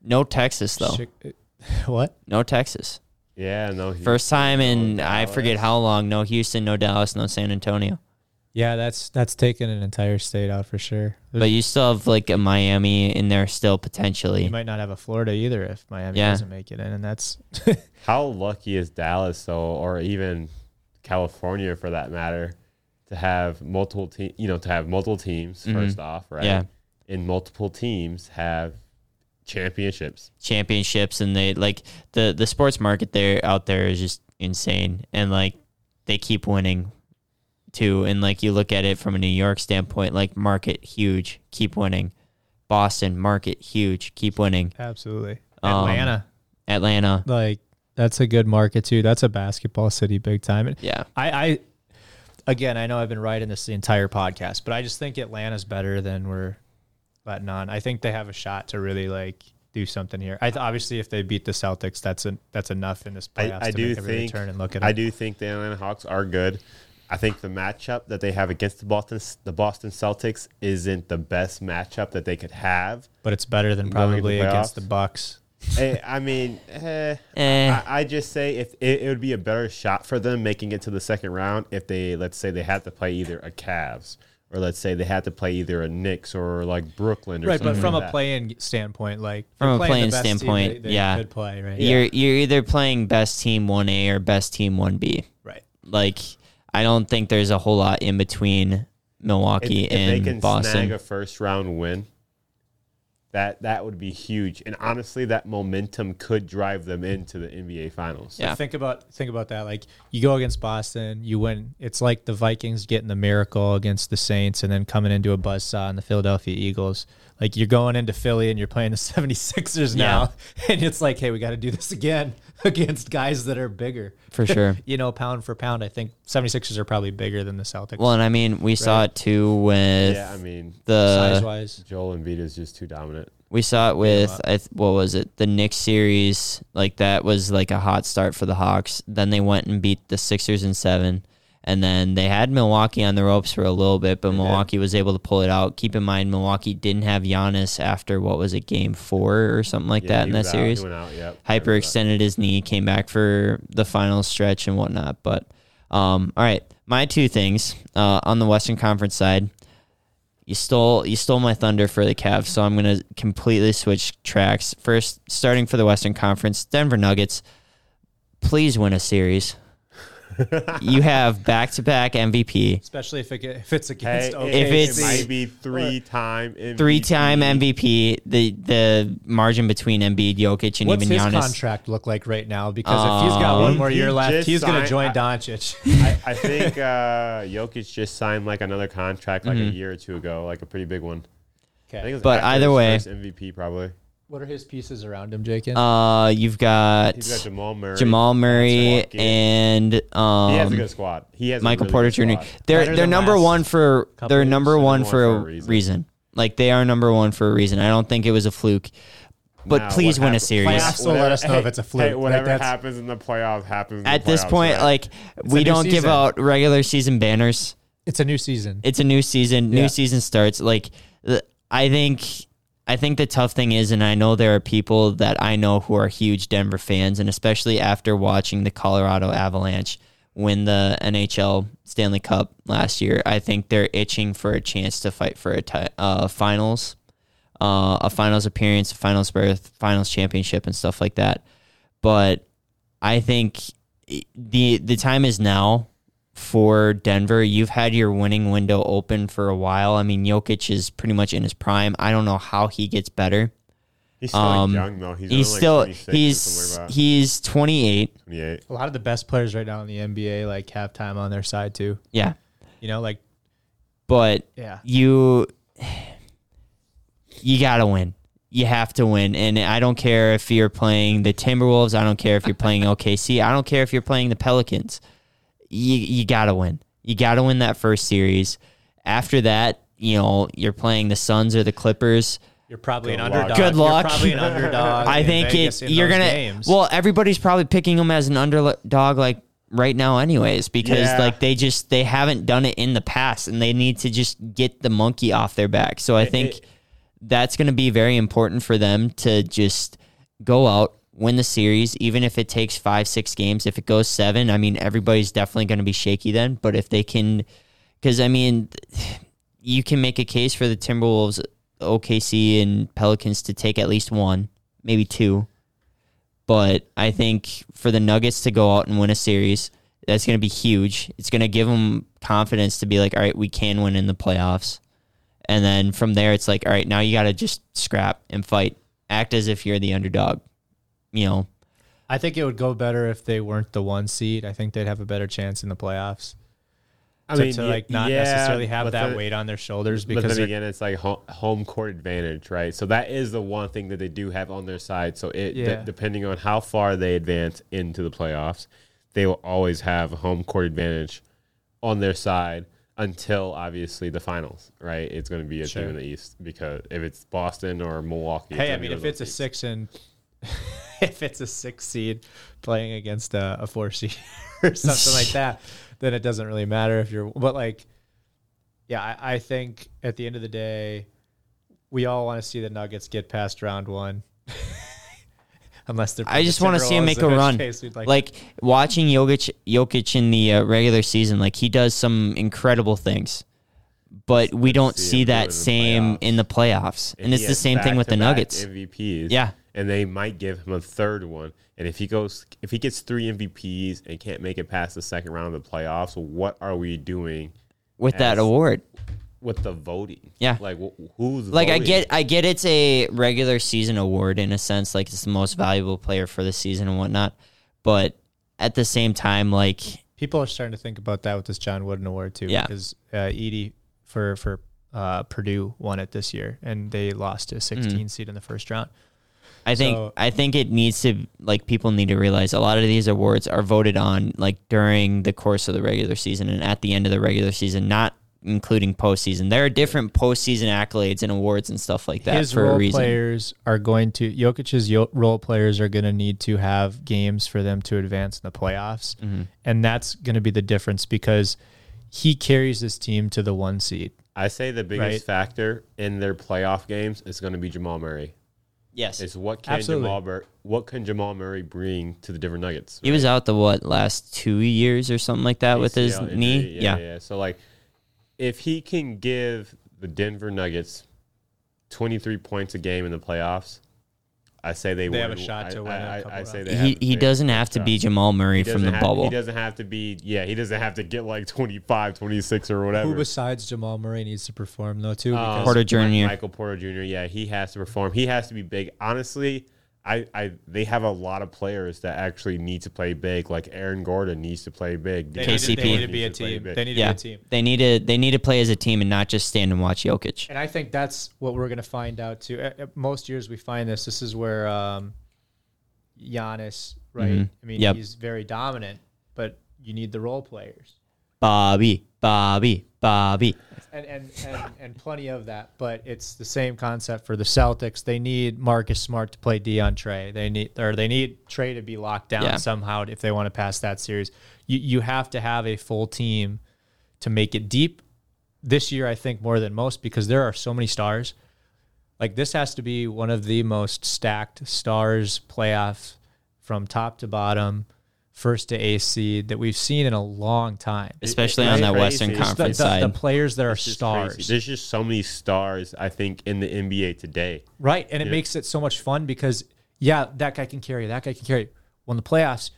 No Texas though. What? No Texas. Yeah, no. Houston, first time in Dallas. I forget how long. No Houston, no Dallas, no San Antonio. Yeah, that's taking an entire state out for sure. But you still have a Miami in there still potentially. You might not have a Florida either if Miami doesn't make it in, and that's how lucky is Dallas though, or even California for that matter, to have multiple teams first off, right? Yeah. And multiple teams have championships, and they the sports market there out there is just insane, and they keep winning too, and you look at it from a New York standpoint, market huge, keep winning. Boston, market huge, keep winning. Absolutely. Atlanta. That's a good market too. That's a basketball city big time. And I know I've been writing this the entire podcast, but I just think Atlanta's better than we're letting on. I think they have a shot to really do something here. Obviously, if they beat the Celtics, that's enough in this playoffs to make every return and look at it. I do think the Atlanta Hawks are good. I think the matchup that they have against the Boston Celtics isn't the best matchup that they could have. But it's better than probably against the Bucks. I just say if it would be a better shot for them making it to the second round if they, let's say they had to play either a Cavs or let's say they had to play either a Knicks or like Brooklyn or right, something. Right, but from like a play-in standpoint, like from a play-in standpoint, team, they could play, right? You're either playing best team 1A or best team 1B. Right. Like I don't think there's a whole lot in between Milwaukee and Boston. If they can snag a first round win, that would be huge. And honestly, that momentum could drive them into the NBA Finals. Yeah. So think about that. Like you go against Boston, you win. It's like the Vikings getting the miracle against the Saints and then coming into a buzzsaw on the Philadelphia Eagles. Like you're going into Philly and you're playing the 76ers now. Yeah. And it's like, hey, we got to do this again against guys that are bigger. For sure. You know, pound for pound, I think 76ers are probably bigger than the Celtics. Well, and I mean, we saw it too with the size-wise. Joel Embiid is just too dominant. We saw it with, what was it, the Knicks series. Like, that was like a hot start for the Hawks. Then they went and beat the Sixers in 7. And then they had Milwaukee on the ropes for a little bit, but Milwaukee was able to pull it out. Keep in mind, Milwaukee didn't have Giannis after, what was it, game 4 or something like that in that series. Hyperextended his knee, came back for the final stretch and whatnot. But, all right, my two things on the Western Conference side. You stole my thunder for the Cavs, so I'm going to completely switch tracks. First, starting for the Western Conference, Denver Nuggets, please win a series. You have back-to-back MVP. Especially if it's against OKC. It might be three-time MVP. Three-time MVP. The margin between Embiid, Jokic, and what's even Giannis. What's his contract look like right now? Because if he's got one more year left, he's going to join Doncic. I think Jokic just signed like another contract like a year or two ago, like a pretty big one. Okay. I think it was either way, MVP probably. What are his pieces around him, Jacob? He's got Jamal Murray, and he has a good squad. He has Michael Porter Jr. They're number one for a reason. Like they are number one for a reason. I don't think it was a fluke. But please win a series. Playoffs will let us know if it's a fluke. Hey, whatever happens in the playoffs happens. At this point, like we don't give out regular season banners. It's a new season. New season starts. Like I think the tough thing is, and I know there are people that I know who are huge Denver fans, and especially after watching the Colorado Avalanche win the NHL Stanley Cup last year, I think they're itching for a chance to fight for a finals appearance, a finals berth, finals championship, and stuff like that. But I think the time is now for Denver. You've had your winning window open for a while. I mean, Jokic is pretty much in his prime. I don't know how he gets better. He's still young though. He's 28. 28. A lot of the best players right now in the NBA like have time on their side too. Yeah. You know, like, but yeah, you gotta win. You have to win. And I don't care if you're playing the Timberwolves. I don't care if you're playing OKC. I don't care if you're playing the Pelicans. You gotta win. You gotta win that first series. After that, you know, you're playing the Suns or the Clippers. You're probably an underdog. Good luck. You're probably an underdog. I think everybody's probably picking them as an underdog like right now anyways, because like they haven't done it in the past and they need to just get the monkey off their back. So I think that's gonna be very important for them to just go out, win the series, even if it takes 5-6 games. If it goes 7, I mean, everybody's definitely going to be shaky then. But if they can, because I mean, you can make a case for the Timberwolves, OKC, and Pelicans to take at least 1, maybe 2. But I think for the Nuggets to go out and win a series, that's going to be huge. It's going to give them confidence to be like, all right, we can win in the playoffs. And then from there, it's like, all right, now you got to just scrap and fight. Act as if you're the underdog. You know, I think it would go better if they weren't the 1 seed. I think they'd have a better chance in the playoffs. I mean, not necessarily have that weight on their shoulders, because but then again, it's like home court advantage, right? So that is the one thing that they do have on their side. So depending on how far they advance into the playoffs, they will always have a home court advantage on their side until obviously the finals, right? It's going to be a team in the East, because if it's Boston or Milwaukee, if it's a 6 and if it's a 6 seed playing against a 4 seed or something like that, then it doesn't really matter if you're. But like, yeah, I think at the end of the day, we all want to see the Nuggets get past round 1 unless they're. I just want to see him make a run. Case, like watching Jokic in the regular season, like he does some incredible things, but we don't see that same in the playoffs. And it's the same thing with the Nuggets. MVPs, yeah, and they might give him a third one. And if he gets 3 MVPs and can't make it past the second round of the playoffs, what are we doing with that award? With the voting, yeah, like who's like voting? I get it's a regular season award in a sense, like it's the most valuable player for the season and whatnot. But at the same time, like people are starting to think about that with this John Wooden award too, yeah, because Edey for Purdue won it this year, and they lost to a 16 seed in the first round. I think it needs to, like, people need to realize a lot of these awards are voted on like during the course of the regular season and at the end of the regular season, not including postseason. There are different postseason accolades and awards and stuff like that. His for a reason. Jokic's role players are going to need to have games for them to advance in the playoffs. Mm-hmm. And that's going to be the difference because he carries this team to the 1 seed. I say the biggest factor in their playoff games is going to be Jamal Murray. Yes. It's what can Jamal Murray bring to the Denver Nuggets? Right? He was out the last 2 years or something like that ACL with his injury, knee? Yeah. So like if he can give the Denver Nuggets 23 points a game in the playoffs, I say they have a shot to win. He doesn't have to be Jamal Murray from the bubble. He doesn't have to be, he doesn't have to get like 25, 26 or whatever. Who besides Jamal Murray needs to perform though too? Because Porter Jr. Michael Porter Jr., yeah, he has to perform. He has to be big. Honestly, they have a lot of players that actually need to play big. Like Aaron Gordon needs to play big. They need to be a team. They need to play as a team and not just stand and watch Jokic. And I think that's what we're going to find out too. Most years we find this. This is where Giannis, right? Mm-hmm. I mean, he's very dominant, but you need the role players. Bobby. And plenty of that, but it's the same concept for the Celtics. They need Marcus Smart to play DeAndre. They need Trey to be locked down somehow if they want to pass that series. You have to have a full team to make it deep this year, I think, more than most, because there are so many stars. Like this has to be one of the most stacked stars playoff from top to bottom, first to eighth seed that we've seen in a long time, especially on that Western Conference side. The players that are stars. Crazy. There's just so many stars, I think, in the NBA today. Right, and it makes it so much fun because, that guy can carry, Well, in the playoffs,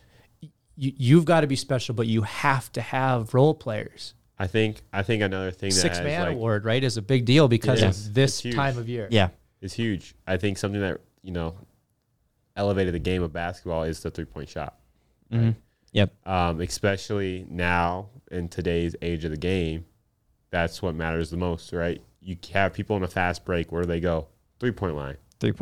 you've got to be special, but you have to have role players. I think another thing that Six-Man award, right, is a big deal because of this time of year. Yeah, it's huge. I think something that, elevated the game of basketball is the three-point shot. Right? Mm-hmm. Yep. Especially now in today's age of the game, that's what matters the most, right? You have people in a fast break. Where do they go? Three-point line. They're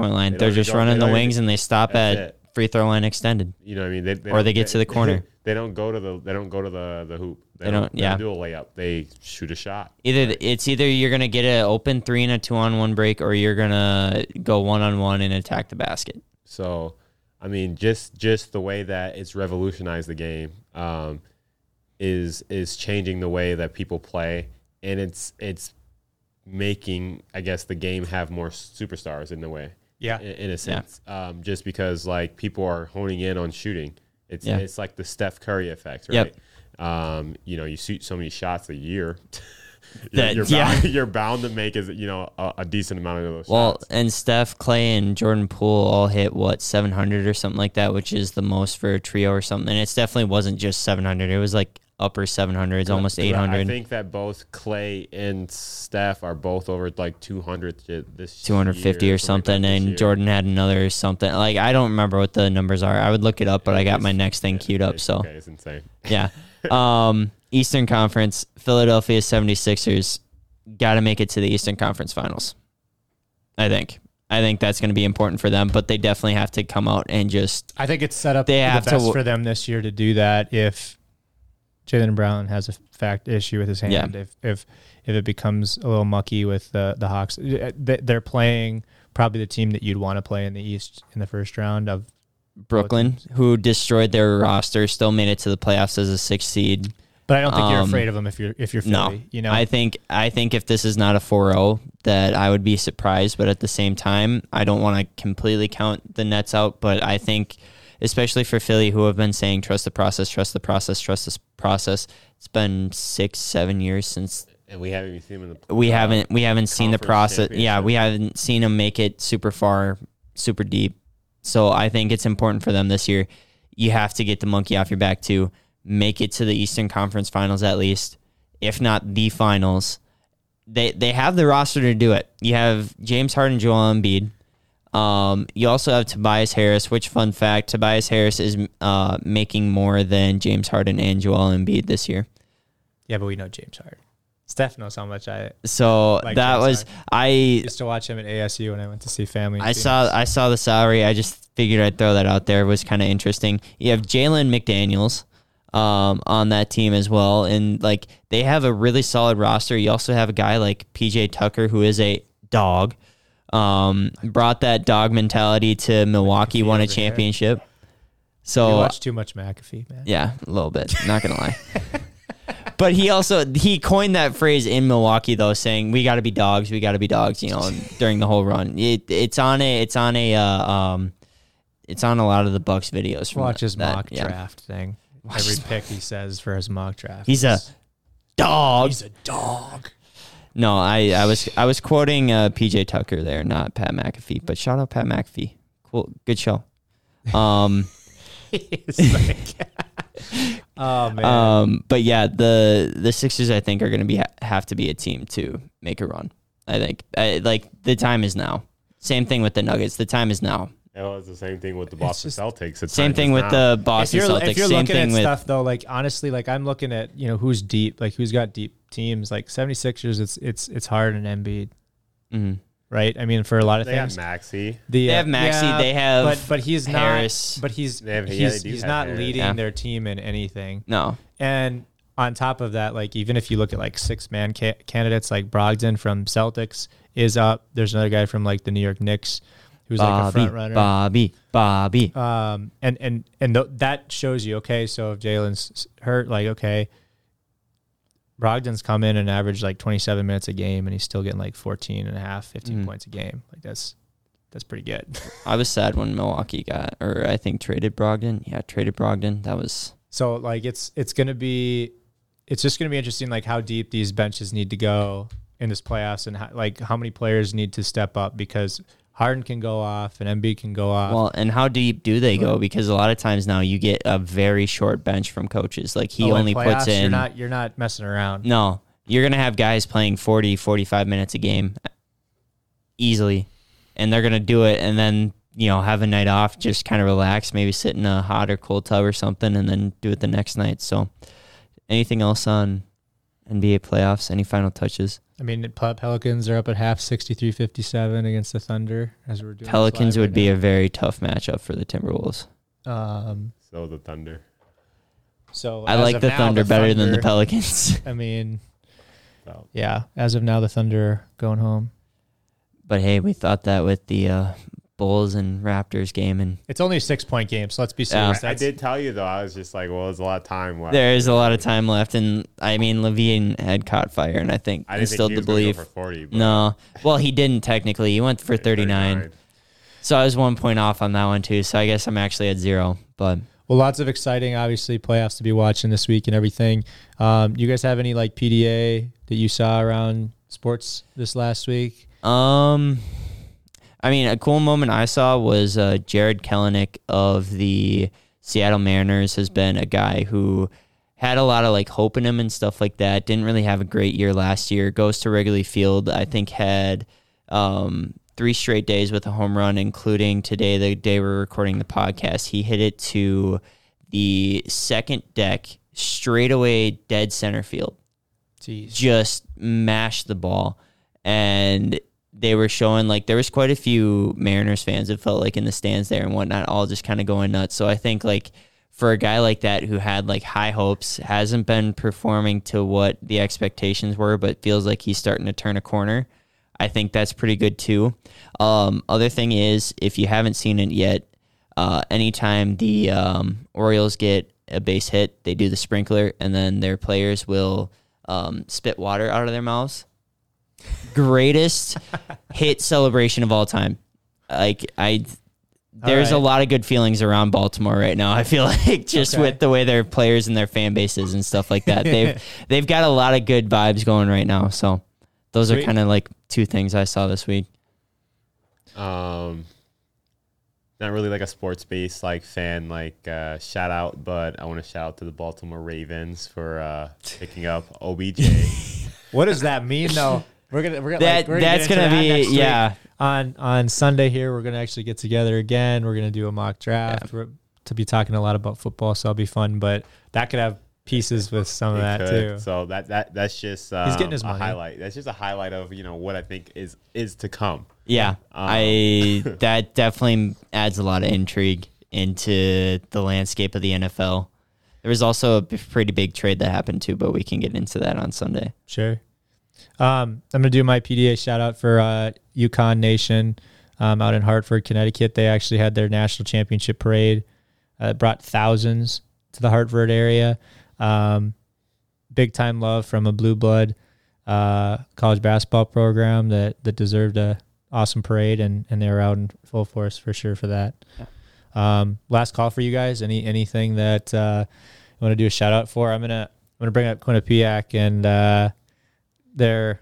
just running the wings and they stop at free throw line extended. You know what I mean? They get to the corner. They don't go to the hoop. They don't do a layup. They shoot a shot. It's either you're gonna get an open three in a 2-on-1 break, or you're gonna go 1-on-1 and attack the basket. So. I mean, just the way that it's revolutionized the game is changing the way that people play, and it's making, I guess, the game have more superstars in a way. Yeah, in a sense, just because like people are honing in on shooting. It's like the Steph Curry effect, right? Yep. You shoot so many shots a year. You're bound to make a decent amount of those shots. Well, and Steph, Clay, and Jordan Poole all hit, 700 or something like that, which is the most for a trio or something. And it definitely wasn't just 700. It was like upper 700s, almost 800. I think that both Clay and Steph are both over like 200 this 250 year, or something, like and Jordan had another something. Like, I don't remember what the numbers are. I would look it up, but I got my next thing queued up. So okay, it's insane. Yeah. Eastern Conference, Philadelphia 76ers got to make it to the Eastern Conference Finals. I think that's going to be important for them, but they definitely have to come out and just... I think it's set up for them this year to do that if Jaylen Brown has a fact issue with his hand, if it becomes a little mucky with the Hawks. They're playing probably the team that you'd want to play in the East in the first round of... Brooklyn, who destroyed their roster, still made it to the playoffs as a 6th seed. But I don't think you're afraid of them if you're Philly. No, you know? I think if this is not a 4-0, that I would be surprised. But at the same time, I don't want to completely count the Nets out. But I think, especially for Philly, who have been saying trust the process. It's been 6-7 years since. And we haven't even seen them. We haven't seen the process. Yeah, we haven't seen them make it super far, super deep. So I think it's important for them this year. You have to get the monkey off your back too. Make it to the Eastern Conference Finals at least, if not the Finals. They have the roster to do it. You have James Harden, Joel Embiid. You also have Tobias Harris, which, fun fact, Tobias Harris is making more than James Harden and Joel Embiid this year. Yeah, but we know James Harden. Steph knows how much I so like that James was Harden. I used to watch him at ASU when I went to see family. I saw the salary. I just figured I'd throw that out there. It was kind of interesting. You have Jalen McDaniels on that team as well, and like they have a really solid roster. You also have a guy like PJ Tucker, who is a dog, brought that dog mentality to Milwaukee, won a championship there. So you watch too much McAfee, man. Yeah, a little bit, not gonna lie. But he coined that phrase in Milwaukee though, saying we got to be dogs, you know, during the whole run. It's on a lot of the Bucks videos from watch his mock draft thing. Every pick he says for his mock draft. He's a dog. No, I was quoting PJ Tucker there, not Pat McAfee. But shout out Pat McAfee. Cool, good show. Oh man. But yeah, the Sixers I think are going to have to be a team to make a run. I think the time is now. Same thing with the Nuggets. The time is now. Oh, it's the same thing with the Boston Celtics. If you're looking at stuff, though, like, honestly, like, I'm looking at, you know, who's deep, like, who's got deep teams. Like, 76ers, it's Harden and Embiid, mm-hmm. right? I mean, for a lot of things. They have Maxey. They have Maxey. Yeah, they have but he's Harris. Not, but he's not Harris. Leading yeah. their team in anything. No. And on top of that, like, even if you look at, like, six-man candidates, like Brogdon from Celtics is up. There's another guy from, like, the New York Knicks. Who's Bobby, like a front runner? Bobby. That shows you, okay, so if Jalen's hurt, like, okay, Brogdon's come in and averaged like 27 minutes a game, and he's still getting like 14 and a half, 15 points a game. Like, that's pretty good. I was sad when Milwaukee traded Brogdon. Yeah, That was... So, like, it's just going to be interesting, like, how deep these benches need to go in this playoffs and, how many players need to step up because... Harden can go off, and Embiid can go off. Well, and how deep do they go? Because a lot of times now you get a very short bench from coaches. Like, he only puts in... You're not messing around. No. You're going to have guys playing 40, 45 minutes a game easily, and they're going to do it, and then, you know, have a night off, just kind of relax, maybe sit in a hot or cold tub or something, and then do it the next night. So, anything else on NBA playoffs? Any final touches? I mean, the Pelicans are up at half, 63-57 against the Thunder. As we're doing Pelicans would be a very tough matchup for the Timberwolves. So the Thunder. So I like the Thunder better than the Pelicans. I mean, yeah. As of now, the Thunder are going home. But hey, we thought that with the Bulls and Raptors game, and it's only a 6-point game, so let's be serious. I did tell you though, I was just like, well, there's a lot of time left. There is a lot of time left, and I mean, Levine had caught fire, and I think I instilled the belief. Go for 40, no, well, he didn't technically. He went for 39. So I was 1 point off on that one too. So I guess I'm actually at 0. But well, lots of exciting, obviously, playoffs to be watching this week and everything. You guys have any like PDA that you saw around sports this last week? I mean, a cool moment I saw was Jared Kelenic of the Seattle Mariners has been a guy who had a lot of, like, hope in him and stuff like that. Didn't really have a great year last year. Goes to Wrigley Field, I think had 3 straight days with a home run, including today, the day we're recording the podcast. He hit it to the second deck, straight away dead center field. Jeez. Just mashed the ball. And... they were showing, like, there was quite a few Mariners fans, it felt like, in the stands there and whatnot, all just kind of going nuts. So I think, like, for a guy like that who had, like, high hopes, hasn't been performing to what the expectations were, but feels like he's starting to turn a corner, I think that's pretty good too. Other thing is, if you haven't seen it yet, anytime the Orioles get a base hit, they do the sprinkler, and then their players will spit water out of their mouths. Greatest hit celebration of all time. There's a lot of good feelings around Baltimore right now. I feel like with the way their players and their fan bases and stuff like that, they've got a lot of good vibes going right now. So those are kind of like two things I saw this week. Not really like a sports-based shout out, but I want to shout out to the Baltimore Ravens for picking up OBJ. What does that mean though? We're gonna get into that next week. On Sunday here, we're gonna actually get together again. We're gonna do a mock draft. We're to be talking a lot about football, so that'll be fun. But that could have pieces with some of that too. So that's just he's getting his money. Highlight. That's just a highlight of what I think is to come. Yeah, that definitely adds a lot of intrigue into the landscape of the NFL. There was also a pretty big trade that happened too, but we can get into that on Sunday. Sure. I'm going to do my PDA shout out for UConn Nation out in Hartford, Connecticut. They actually had their national championship parade. It brought thousands to the Hartford area. Big time love from a blue blood college basketball program that deserved a awesome parade, and they were out in full force for sure for that. Yeah. Last call for you guys. Anything that you want to do a shout out for? I'm gonna bring up Quinnipiac and their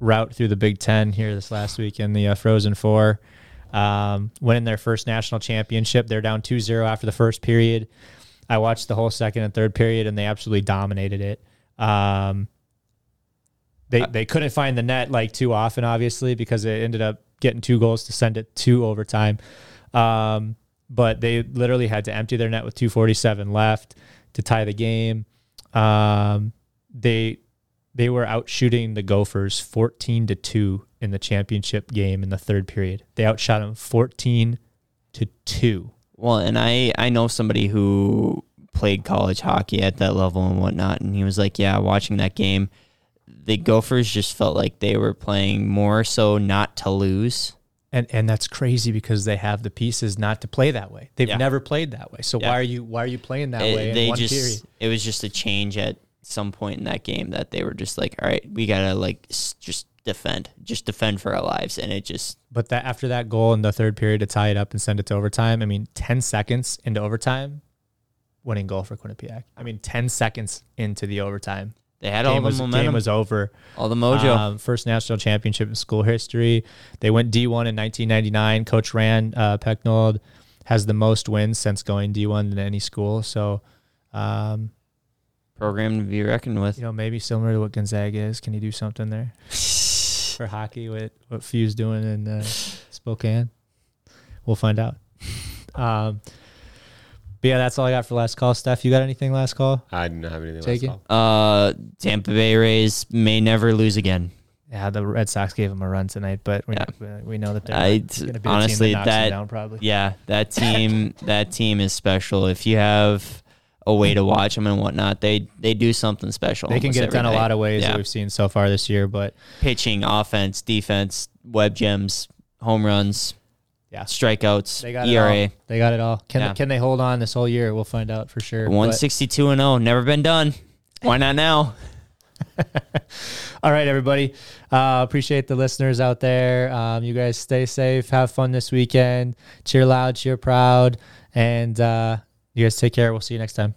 route through the Big Ten here this last week in the Frozen Four. Winning their first national championship. They're down 2-0 after the first period. I watched the whole second and third period, and they absolutely dominated it. They couldn't find the net too often, obviously, because they ended up getting 2 goals to send it to overtime. But they literally had to empty their net with 2:47 left to tie the game. They were out shooting the Gophers 14-2 in the championship game in the third period. They outshot them 14-2. Well, and I know somebody who played college hockey at that level and whatnot, and he was like, yeah, watching that game, the Gophers just felt like they were playing more so not to lose. And that's crazy because they have the pieces not to play that way. They've never played that way. So why are you playing that way? It was just a change at some point in that game that they were just like, all right, we gotta just defend for our lives, and it just. But that after that goal in the third period to tie it up and send it to overtime, 10 seconds into overtime, winning goal for Quinnipiac. 10 seconds into the overtime. They had all the momentum. Game was over. All the mojo. First national championship in school history. They went D1 in 1999. Coach Rand Pecknold has the most wins since going D1 than any school. So, program to be reckoned with. Maybe similar to what Gonzaga is. Can you do something there for hockey with what Few's doing in Spokane? We'll find out. But yeah, that's all I got for last call. Steph, you got anything last call? I didn't have anything last call. Tampa Bay Rays may never lose again. Yeah, the Red Sox gave them a run tonight, but we know that they're going to be honestly, a team that knocks them down probably. Yeah, that team is special. If you have a way to watch them and whatnot, they do something special. They can get it done a lot of ways that we've seen so far this year. But pitching, offense, defense, web gems, home runs. Yeah. Strikeouts, they got ERA. They got it all. Can they hold on this whole year? We'll find out for sure. 162-0, never been done. Why not now? All right, everybody. Appreciate the listeners out there. You guys stay safe. Have fun this weekend. Cheer loud, cheer proud. And you guys take care. We'll see you next time.